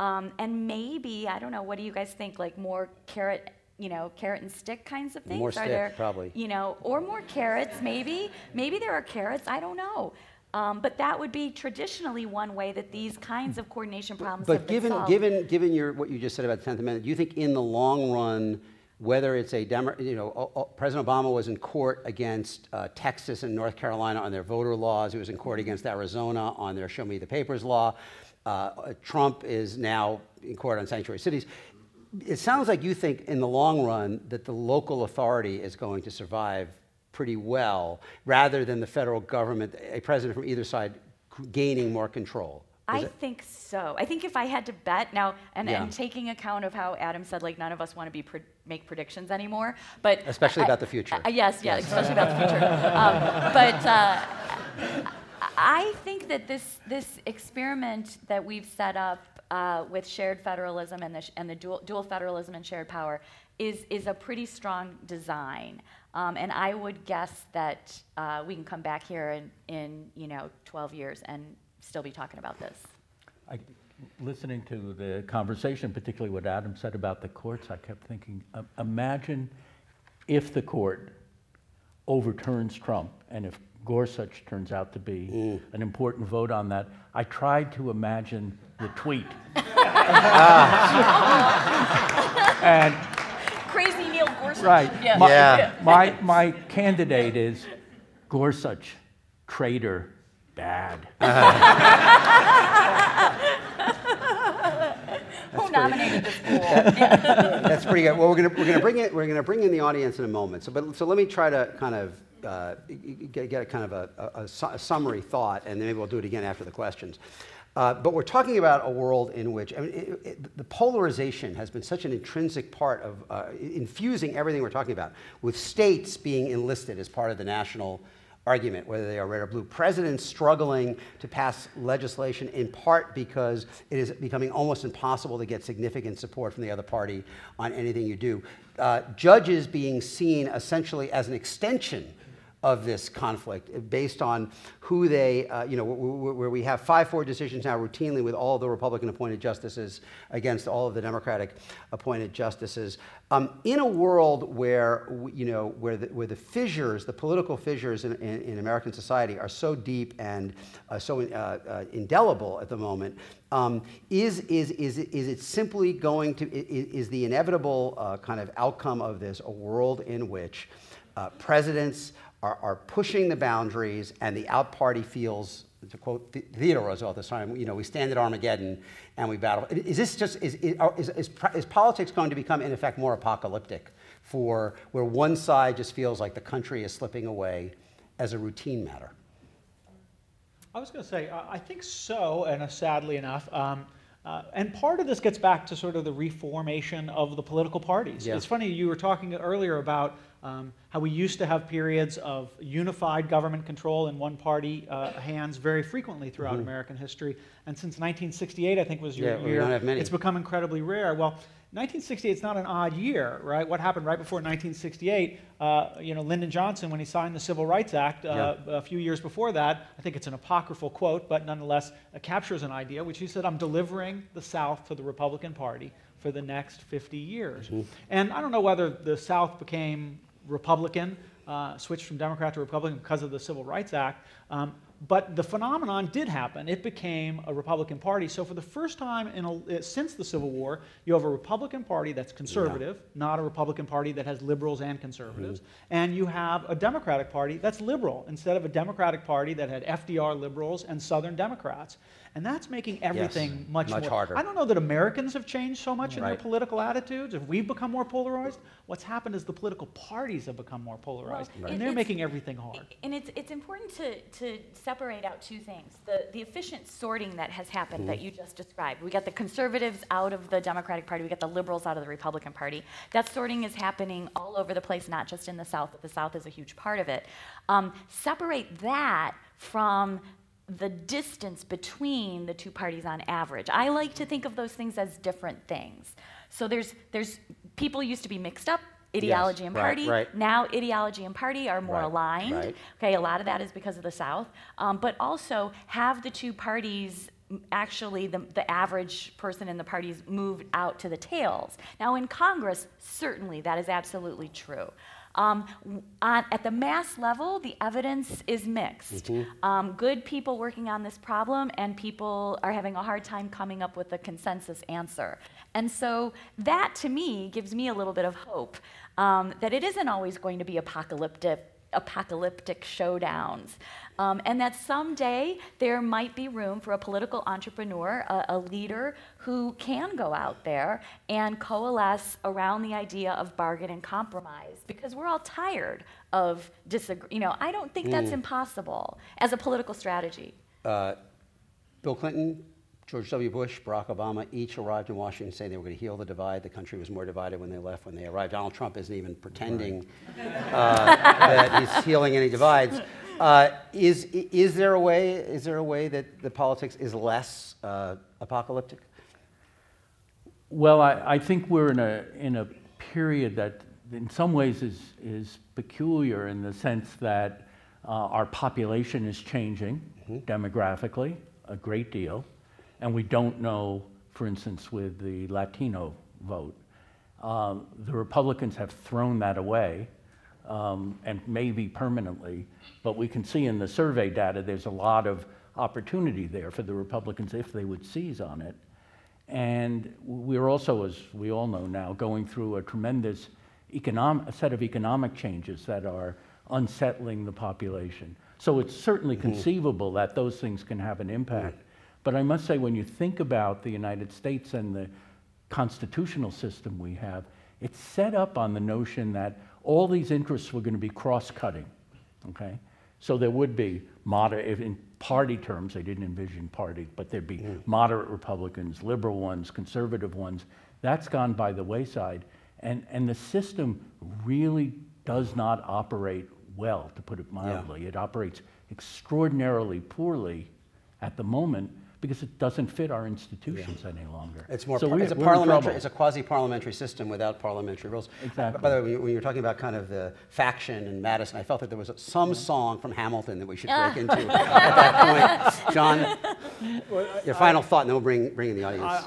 And maybe, I don't know, what do you guys think, like more carrot and stick kinds of things? More stick, probably. You know, or more carrots, maybe. Maybe there are carrots, I don't know. But that would be traditionally one way that these kinds of coordination problems have been solved. But given what you just said about the 10th Amendment, do you think in the long run, whether it's President Obama was in court against Texas and North Carolina on their voter laws, he was in court against Arizona on their Show Me the Papers law, Trump is now in court on sanctuary cities. It sounds like you think in the long run that the local authority is going to survive pretty well, rather than the federal government, a president from either side gaining more control. I think so. I think if I had to bet now, and taking account of how Adam said, like, none of us want to be make predictions anymore, but especially about the future. Yes, especially about the future. But I think that this experiment that we've set up with shared federalism and the dual federalism and shared power is a pretty strong design. And I would guess that we can come back here in 12 years and still be talking about this. Listening to the conversation, particularly what Adam said about the courts, I kept thinking, imagine if the court overturns Trump and if Gorsuch turns out to be an important vote on that. I tried to imagine the tweet. And crazy Neil Gorsuch. Right. Yeah. My candidate is Gorsuch, traitor, bad. Who nominated the school? That's pretty good. Well, we're gonna bring in the audience in a moment. So let me try to kind of get a kind of a summary thought, and then maybe we'll do it again after the questions. But we're talking about a world in which the polarization has been such an intrinsic part of infusing everything we're talking about, with states being enlisted as part of the national argument, whether they are red or blue. Presidents struggling to pass legislation in part because it is becoming almost impossible to get significant support from the other party on anything you do. Judges being seen essentially as an extension of this conflict based on who they, where we have 5-4 decisions now routinely with all of the Republican appointed justices against all of the Democratic appointed justices. In a world where the fissures, the political fissures in American society are so deep and so indelible at the moment, is it simply going to, is the inevitable kind of outcome of this a world in which presidents are pushing the boundaries, and the out party feels, to quote Theodore Roosevelt this time, you know, we stand at Armageddon and we battle. Is politics going to become, in effect, more apocalyptic, for where one side just feels like the country is slipping away as a routine matter? I was going to say, I think so, and sadly enough. And part of this gets back to sort of the reformation of the political parties. Yeah. It's funny, you were talking earlier about how we used to have periods of unified government control in one party hands very frequently throughout American history. And since 1968, I think, was your year, we don't have many. It's become incredibly rare. Well, 1968 is not an odd year, right? What happened right before 1968, Lyndon Johnson, when he signed the Civil Rights Act a few years before that, I think it's an apocryphal quote, but nonetheless captures an idea, which he said, I'm delivering the South to the Republican Party for the next 50 years. Mm-hmm. And I don't know whether the South became Republican, switched from Democrat to Republican because of the Civil Rights Act, But the phenomenon did happen. It became a Republican Party. So for the first time since the Civil War, you have a Republican Party that's conservative, not a Republican Party that has liberals and conservatives. And you have a Democratic Party that's liberal, instead of a Democratic Party that had FDR liberals and Southern Democrats. And that's making everything much more harder. I don't know that Americans have changed so much in their political attitudes. If we've become more polarized, what's happened is the political parties have become more polarized. And they're making everything hard. And it's important to separate out two things. The efficient sorting that has happened that you just described. We got the conservatives out of the Democratic Party. We got the liberals out of the Republican Party. That sorting is happening all over the place, not just in the South, but the South is a huge part of it. Separate that from the distance between the two parties on average. I like to think of those things as different things. So there's people used to be mixed up, ideology and party. Now ideology and party are more aligned. Okay, a lot of that is because of the South. But also have the two parties, actually the average person in the parties moved out to the tails. Now in Congress, certainly that is absolutely true. At the mass level, the evidence is mixed. Good people working on this problem and people are having a hard time coming up with a consensus answer. And so that, to me, gives me a little bit of hope that it isn't always going to be apocalyptic showdowns. And that someday there might be room for a political entrepreneur, a leader who can go out there and coalesce around the idea of bargain and compromise, because we're all tired of I don't think that's impossible as a political strategy. Bill Clinton, George W. Bush, Barack Obama each arrived in Washington saying they were going to heal the divide. The country was more divided when they left. When they arrived, Donald Trump isn't even pretending that he's healing any divides. Is there a way that the politics is less apocalyptic? Well, I think we're in a period that, in some ways, is peculiar in the sense that our population is changing demographically a great deal. And we don't know, for instance, with the Latino vote. The Republicans have thrown that away, and maybe permanently, but we can see in the survey data there's a lot of opportunity there for the Republicans if they would seize on it. And we're also, as we all know now, going through a tremendous set of economic changes that are unsettling the population. So it's certainly conceivable that those things can have an impact. But I must say, when you think about the United States and the constitutional system we have, it's set up on the notion that all these interests were going to be cross-cutting, okay? So there would be moderate, in party terms, they didn't envision party, but there'd be moderate Republicans, liberal ones, conservative ones. That's gone by the wayside. And the system really does not operate well, to put it mildly. Yeah. It operates extraordinarily poorly at the moment, because it doesn't fit our institutions any longer. It's more. So it's a quasi-parliamentary system without parliamentary rules. Exactly. By the way, when you were talking about kind of the faction and Madison, I felt that there was some song from Hamilton that we should break into at that point. John, your final thought, and then we'll bring in the audience.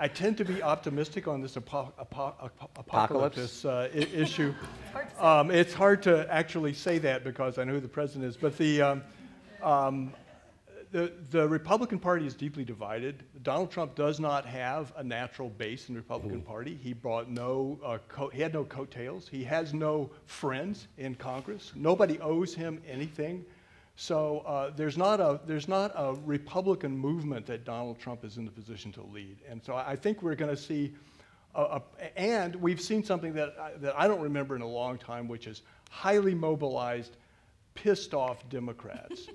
I tend to be optimistic on this apocalypse issue. It's hard to actually say that because I know who the president is, but the Republican Party is deeply divided. Donald Trump does not have a natural base in the Republican Party. He brought he had no coattails. He has no friends in Congress. Nobody owes him anything. So there's not a Republican movement that Donald Trump is in the position to lead. And so I think we're going to see, and we've seen something that I don't remember in a long time, which is highly mobilized, pissed off Democrats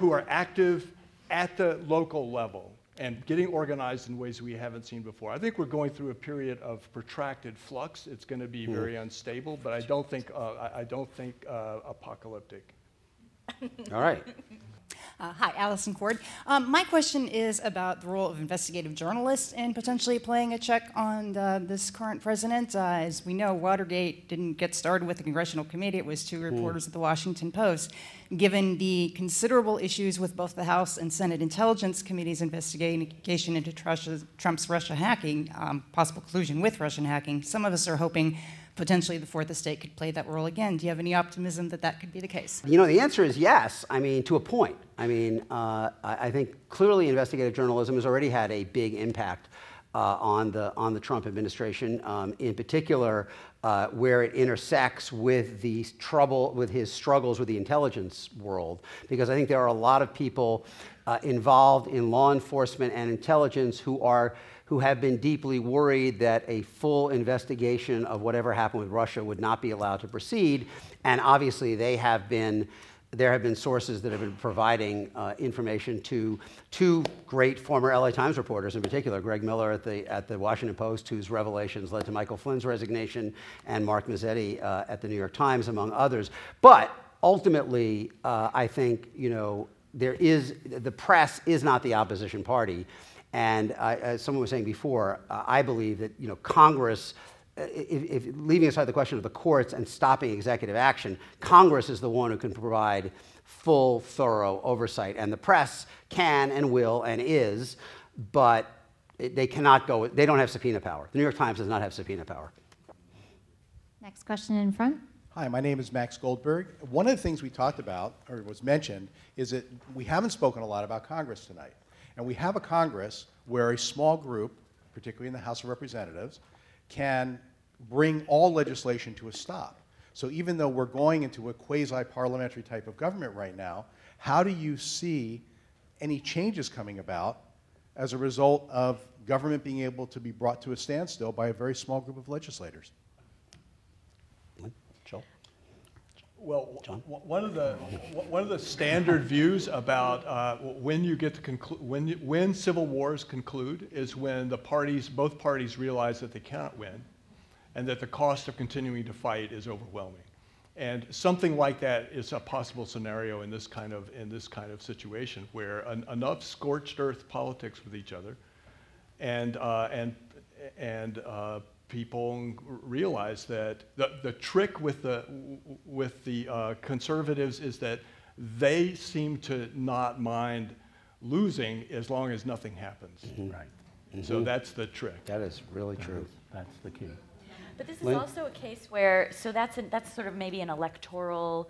who are active at the local level and getting organized in ways we haven't seen before. I think we're going through a period of protracted flux. It's going to be very unstable, but I don't think apocalyptic. All right. Hi, Allison Cord. My question is about the role of investigative journalists in potentially playing a check on this current president. As we know, Watergate didn't get started with the congressional committee. It was two reporters at the Washington Post. Given the considerable issues with both the House and Senate Intelligence Committee's investigation into Trump's Russia hacking, possible collusion with Russian hacking, some of us are hoping potentially the fourth estate could play that role again. Do you have any optimism that that could be the case? You know, the answer is yes, I mean, to a point. I mean, I think clearly investigative journalism has already had a big impact on the Trump administration, in particular, where it intersects with the his struggles with the intelligence world, because I think there are a lot of people involved in law enforcement and intelligence who have been deeply worried that a full investigation of whatever happened with Russia would not be allowed to proceed, and obviously there have been sources that have been providing information to two great former LA Times reporters, in particular, Greg Miller at the Washington Post, whose revelations led to Michael Flynn's resignation, and Mark Mazzetti at the New York Times, among others. But ultimately, I think, you know, the press is not the opposition party, and as someone was saying before, I believe that, you know, Congress, If leaving aside the question of the courts and stopping executive action, Congress is the one who can provide full, thorough oversight, and the press can and will and is, but they don't have subpoena power. The New York Times does not have subpoena power. Next question in front. Hi, my name is Max Goldberg. One of the things we talked about, or was mentioned, is that we haven't spoken a lot about Congress tonight, and we have a Congress where a small group, particularly in the House of Representatives, can bring all legislation to a stop. So even though we're going into a quasi-parliamentary type of government right now, how do you see any changes coming about as a result of government being able to be brought to a standstill by a very small group of legislators? Joel? Well, one of the standard views about when civil wars conclude is when both parties realize that they cannot win, and that the cost of continuing to fight is overwhelming. And something like that is a possible scenario in this kind of situation, where enough scorched earth politics with each other, and people realize that the trick with the conservatives is that they seem to not mind losing as long as nothing happens. Mm-hmm. Right. Mm-hmm. So that's the trick. That is really true. That's the key. But this is also a case where, so that's sort of maybe an electoral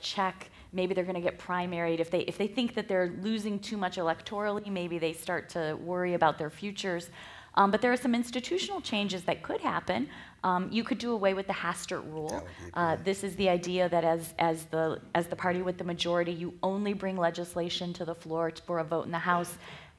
check. Maybe they're going to get primaried. If they think that they're losing too much electorally, maybe they start to worry about their futures. But there are some institutional changes that could happen. You could do away with the Hastert rule. This is the idea that as the party with the majority, you only bring legislation to the floor for a vote in the House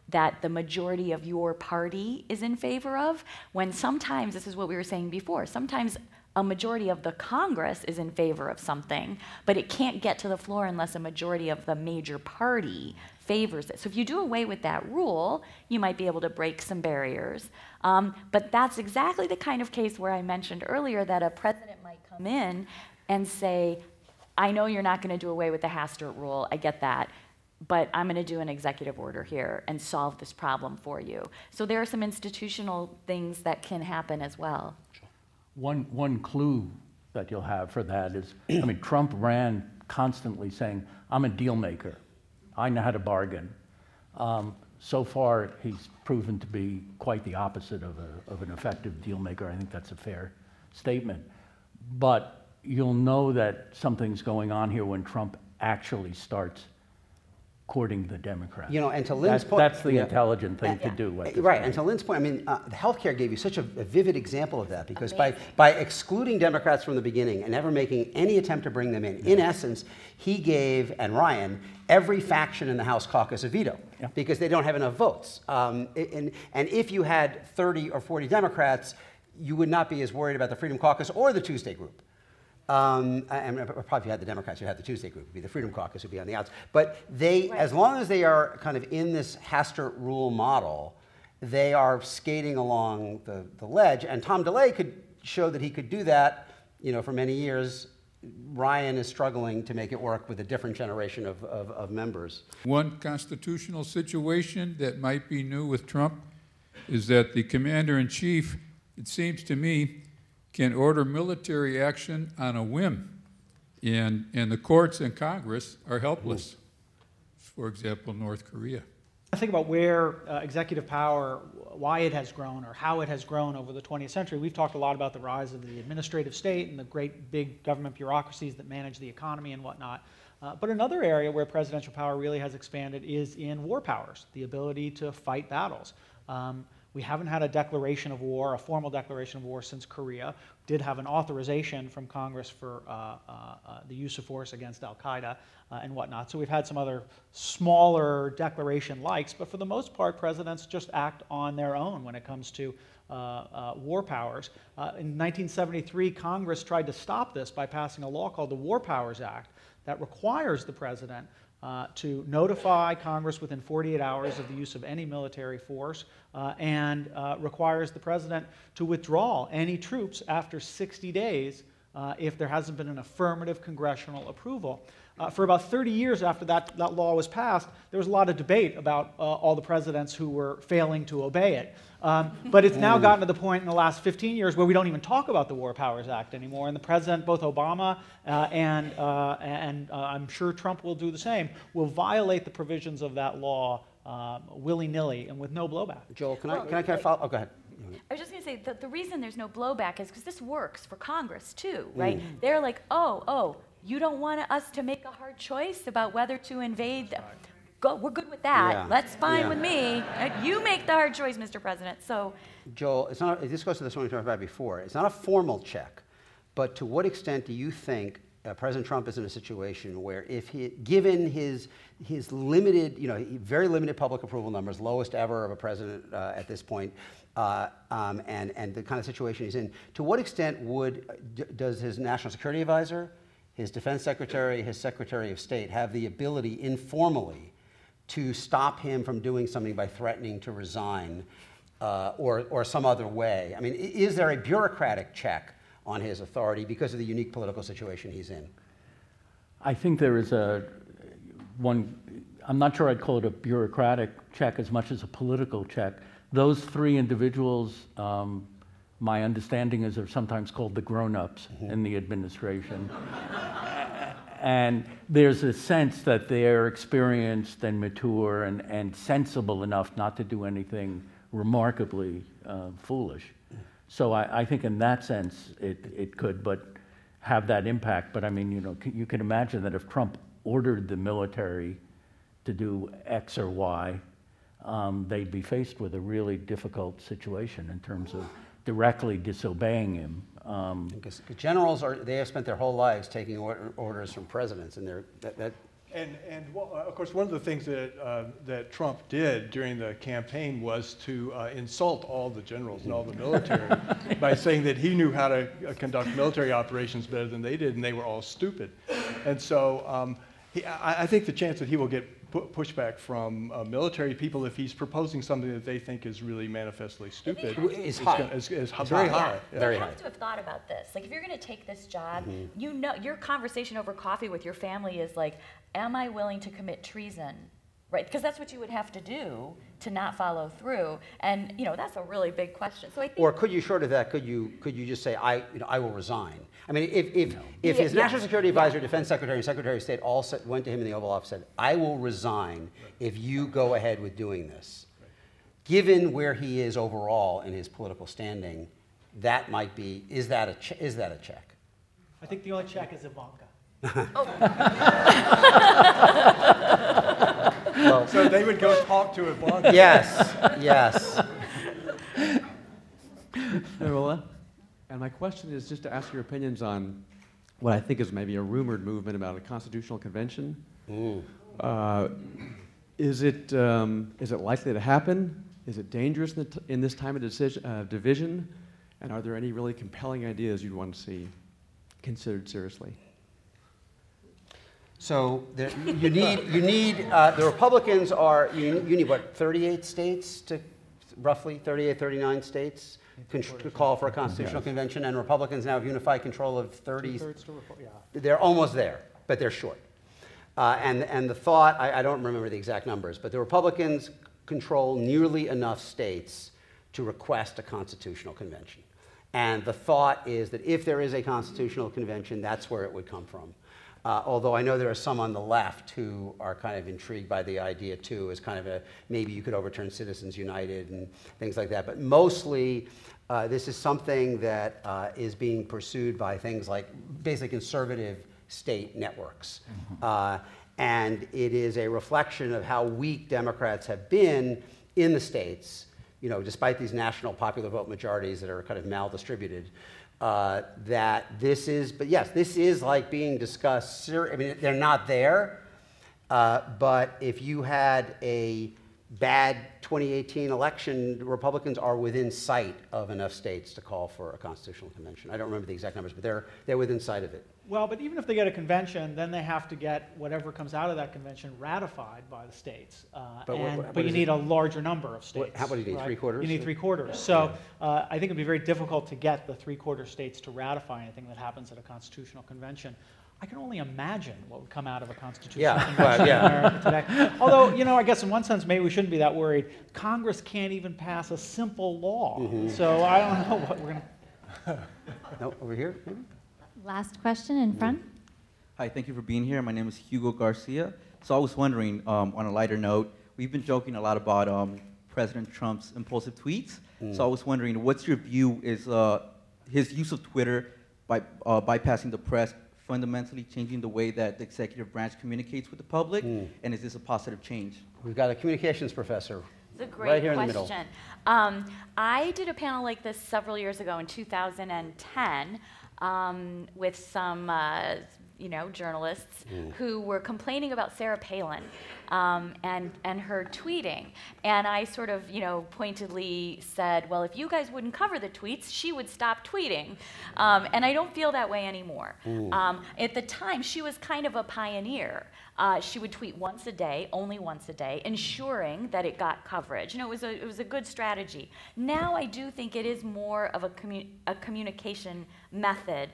that the majority of your party is in favor of, when sometimes, this is what we were saying before, sometimes a majority of the Congress is in favor of something, but it can't get to the floor unless a majority of the major party favors it. So if you do away with that rule, you might be able to break some barriers. But that's exactly the kind of case where I mentioned earlier that a president might come in and say, I know you're not going to do away with the Hastert rule, I get that, but I'm going to do an executive order here and solve this problem for you. So there are some institutional things that can happen as well. One clue that you'll have for that is, I mean, Trump ran constantly saying, I'm a deal maker. I know how to bargain. So far, he's proven to be quite the opposite of an effective deal maker. I think that's a fair statement. But you'll know that something's going on here when Trump actually starts courting the Democrats. You know, and to Lynn's point, that's the intelligent thing to do. Right, and to Lynn's point, I mean, healthcare gave you such a vivid example of that, because by excluding Democrats from the beginning and never making any attempt to bring them in, in essence, he gave, and Ryan, every faction in the House caucus a veto, because they don't have enough votes. And if you had 30 or 40 Democrats, you would not be as worried about the Freedom Caucus or the Tuesday group. And probably if you had the Democrats, you'd have the Tuesday group, it'd be the Freedom Caucus, would be on the outs. But they, as long as they are kind of in this Hastert rule model, they are skating along the ledge. And Tom DeLay could show that he could do that, you know, for many years. Ryan is struggling to make it work with a different generation of members. One constitutional situation that might be new with Trump is that the commander-in-chief, it seems to me, can order military action on a whim, and the courts and Congress are helpless. For example, North Korea. think about where executive power, why it has grown or how it has grown over the 20th century, we've talked a lot about the rise of the administrative state and the great big government bureaucracies that manage the economy and whatnot. But another area where presidential power really has expanded is in war powers, the ability to fight battles. We haven't had a declaration of war, a formal declaration of war, since Korea. Did have an authorization from Congress for the use of force against al-Qaeda and whatnot. So we've had some other smaller declaration likes, but for the most part, presidents just act on their own when it comes to war powers. In 1973, Congress tried to stop this by passing a law called the War Powers Act that requires the president to notify Congress within 48 hours of the use of any military force and requires the president to withdraw any troops after 60 days if there hasn't been an affirmative congressional approval. For about 30 years after that law was passed, there was a lot of debate about all the presidents who were failing to obey it. But it's now gotten to the point in the last 15 years where we don't even talk about the War Powers Act anymore. And the president, both Obama and I'm sure Trump will do the same, will violate the provisions of that law willy-nilly and with no blowback. Joel, can I follow? Oh, go ahead. I was just going to say that the reason there's no blowback is because this works for Congress too, right? They're like, oh, you don't want us to make a hard choice about whether to invade. We're good with that. Yeah. That's fine with me. You make the hard choice, Mr. President. So, Joel, it's not. This goes to this one we talked about before. It's not a formal check, but to what extent do you think President Trump is in a situation where, if he, given his limited, very limited public approval numbers, lowest ever of a president at this point, and the kind of situation he's in, to what extent does his national security advisor, his defense secretary, his secretary of state have the ability informally to stop him from doing something by threatening to resign or some other way? I mean, is there a bureaucratic check on his authority because of the unique political situation he's in? I think there is I'm not sure I'd call it a bureaucratic check as much as a political check. Those three individuals, my understanding is, are sometimes called the grown-ups in the administration. And there's a sense that they're experienced and mature and sensible enough not to do anything remarkably foolish. So I think in that sense it could have that impact. But I mean, you can imagine that if Trump ordered the military to do X or Y, they'd be faced with a really difficult situation in terms of directly disobeying him. Because generals they have spent their whole lives taking orders from presidents, and well, of course, one of the things that Trump did during the campaign was to insult all the generals and all the military by saying that he knew how to conduct military operations better than they did, and they were all stupid. And so I think the chance that he will get pushback from military people if he's proposing something that they think is really manifestly stupid is very high. Yeah. Very high. You have to have thought about this. Like, if you're going to take this job, your conversation over coffee with your family is like, am I willing to commit treason? Right? Because that's what you would have to do to not follow through. And that's a really big question. So I think, or could you, short of that, could you just say I will resign? I mean, if his national security advisor, defense secretary, and secretary of state all went to him in the Oval Office and said, I will resign if you go ahead with doing this, given where he is overall in his political standing, that might be, is that a check? I think the only check is Ivanka. Well, so they would go talk to Ivanka. Yes. And my question is just to ask your opinions on what I think is maybe a rumored movement about a constitutional convention. Ooh. Is it likely to happen? Is it dangerous in this time of division? And are there any really compelling ideas you'd want to see considered seriously? So you need the Republicans are, you need what, 38 states to roughly 38, 39 states to call for a constitutional convention, and Republicans now have unified control of 30. They're almost there, but they're short. And the thought, I don't remember the exact numbers, but the Republicans control nearly enough states to request a constitutional convention. And the thought is that if there is a constitutional convention, that's where it would come from. although I know there are some on the left who are kind of intrigued by the idea too, as kind of a, maybe you could overturn Citizens United and things like that. But mostly, this is something that is being pursued by things like basically conservative state networks. Mm-hmm. And it is a reflection of how weak Democrats have been in the states, you know, despite these national popular vote majorities that are kind of mal-distributed, that this is, but yes, this is like being discussed, I mean, they're not there, but if you had a bad 2018 election, Republicans are within sight of enough states to call for a constitutional convention. I don't remember the exact numbers, but they're within sight of it. Well, but even if they get a convention, then they have to get whatever comes out of that convention ratified by the states. But you need a larger number of states. How about you need, right? Three-quarters? You need three-quarters. So I think it would be very difficult to get the three-quarter states to ratify anything that happens at a constitutional convention. I can only imagine what would come out of a constitutional convention in America today. Although, you know, I guess in one sense, maybe we shouldn't be that worried. Congress can't even pass a simple law. Mm-hmm. So I don't know what we're going to... No, over here, maybe? Last question in front. Hi, thank you for being here. My name is Hugo Garcia. So I was wondering, on a lighter note, we've been joking a lot about President Trump's impulsive tweets. Mm. So I was wondering, what's your view? Is his use of Twitter by bypassing the press fundamentally changing the way that the executive branch communicates with the public? Mm. And is this a positive change? We've got a communications professor. That's a great right here question. In the middle. I did a panel like this several years ago in 2010. With some, journalists who were complaining about Sarah Palin and her tweeting. And I sort of, pointedly said, well, if you guys wouldn't cover the tweets, she would stop tweeting. And I don't feel that way anymore. At the time, she was kind of a pioneer. She would tweet once a day, only once a day, ensuring that it got coverage. It was a good strategy. Now I do think it is more of a communication method.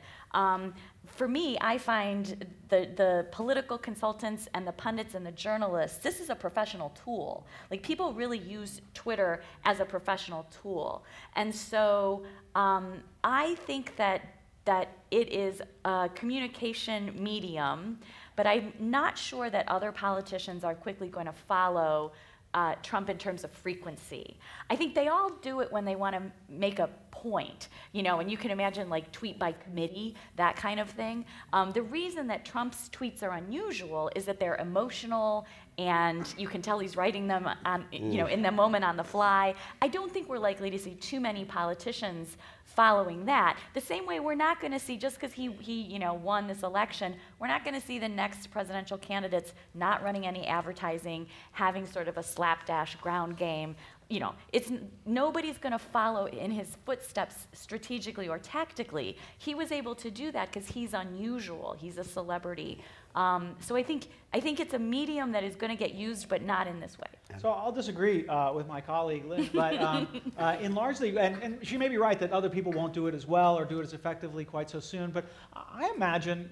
For me, I find the political consultants and the pundits and the journalists, this is a professional tool. Like, people really use Twitter as a professional tool. And so I think that it is a communication medium, but I'm not sure that other politicians are quickly going to follow Trump in terms of frequency. I think they all do it when they want to make a point, and you can imagine like tweet by committee, that kind of thing. The reason that Trump's tweets are unusual is that they're emotional, and you can tell he's writing them on, in the moment on the fly. I don't think we're likely to see too many politicians following that. The same way we're not going to see, just because he won this election, we're not going to see the next presidential candidates not running any advertising, having sort of a slapdash ground game. Nobody's going to follow in his footsteps strategically or tactically. He was able to do that because he's unusual. He's a celebrity. So I think it's a medium that is going to get used, but not in this way. So I'll disagree with my colleague Lynn, but in largely, and she may be right that other people won't do it as well or do it as effectively quite so soon. But I imagine,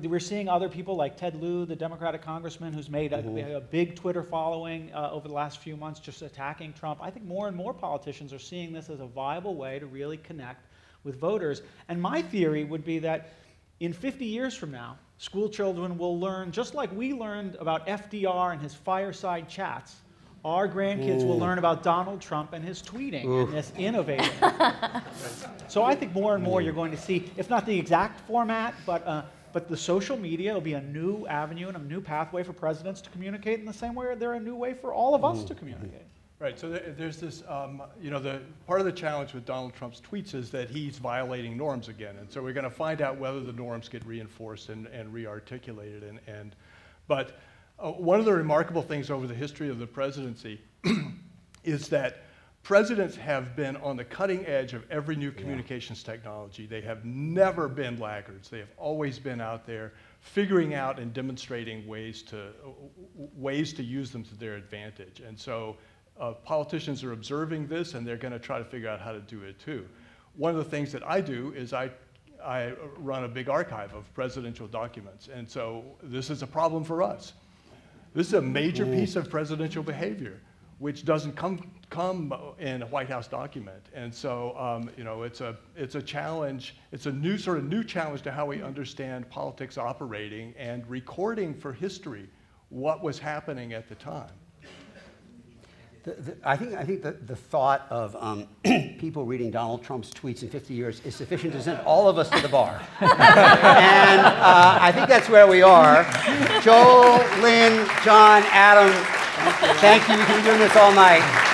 we're seeing other people like Ted Lieu, the Democratic congressman, who's made a big Twitter following over the last few months, just attacking Trump. I think more and more politicians are seeing this as a viable way to really connect with voters. And my theory would be that in 50 years from now, school children will learn, just like we learned about FDR and his fireside chats, our grandkids will learn about Donald Trump and his tweeting and this innovating. So I think more and more you're going to see, if not the exact format, but the social media will be a new avenue and a new pathway for presidents to communicate in the same way they're a new way for all of us to communicate. Right, so there's this, the part of the challenge with Donald Trump's tweets is that he's violating norms again, and so we're going to find out whether the norms get reinforced and re-articulated. But one of the remarkable things over the history of the presidency is that presidents have been on the cutting edge of every new communications technology. They have never been laggards. They have always been out there figuring out and demonstrating ways to use them to their advantage, and so politicians are observing this, and they're going to try to figure out how to do it too. One of the things that I do is I run a big archive of presidential documents, and so this is a problem for us. This is a major piece of presidential behavior. which doesn't come in a White House document. And so, it's a challenge. It's a new challenge to how we understand politics operating and recording for history what was happening at the time. I think the thought of people reading Donald Trump's tweets in 50 years is sufficient to send all of us to the bar. And I think that's where we are. Joel, Lynn, John, Adam, thank you. We can be doing this all night.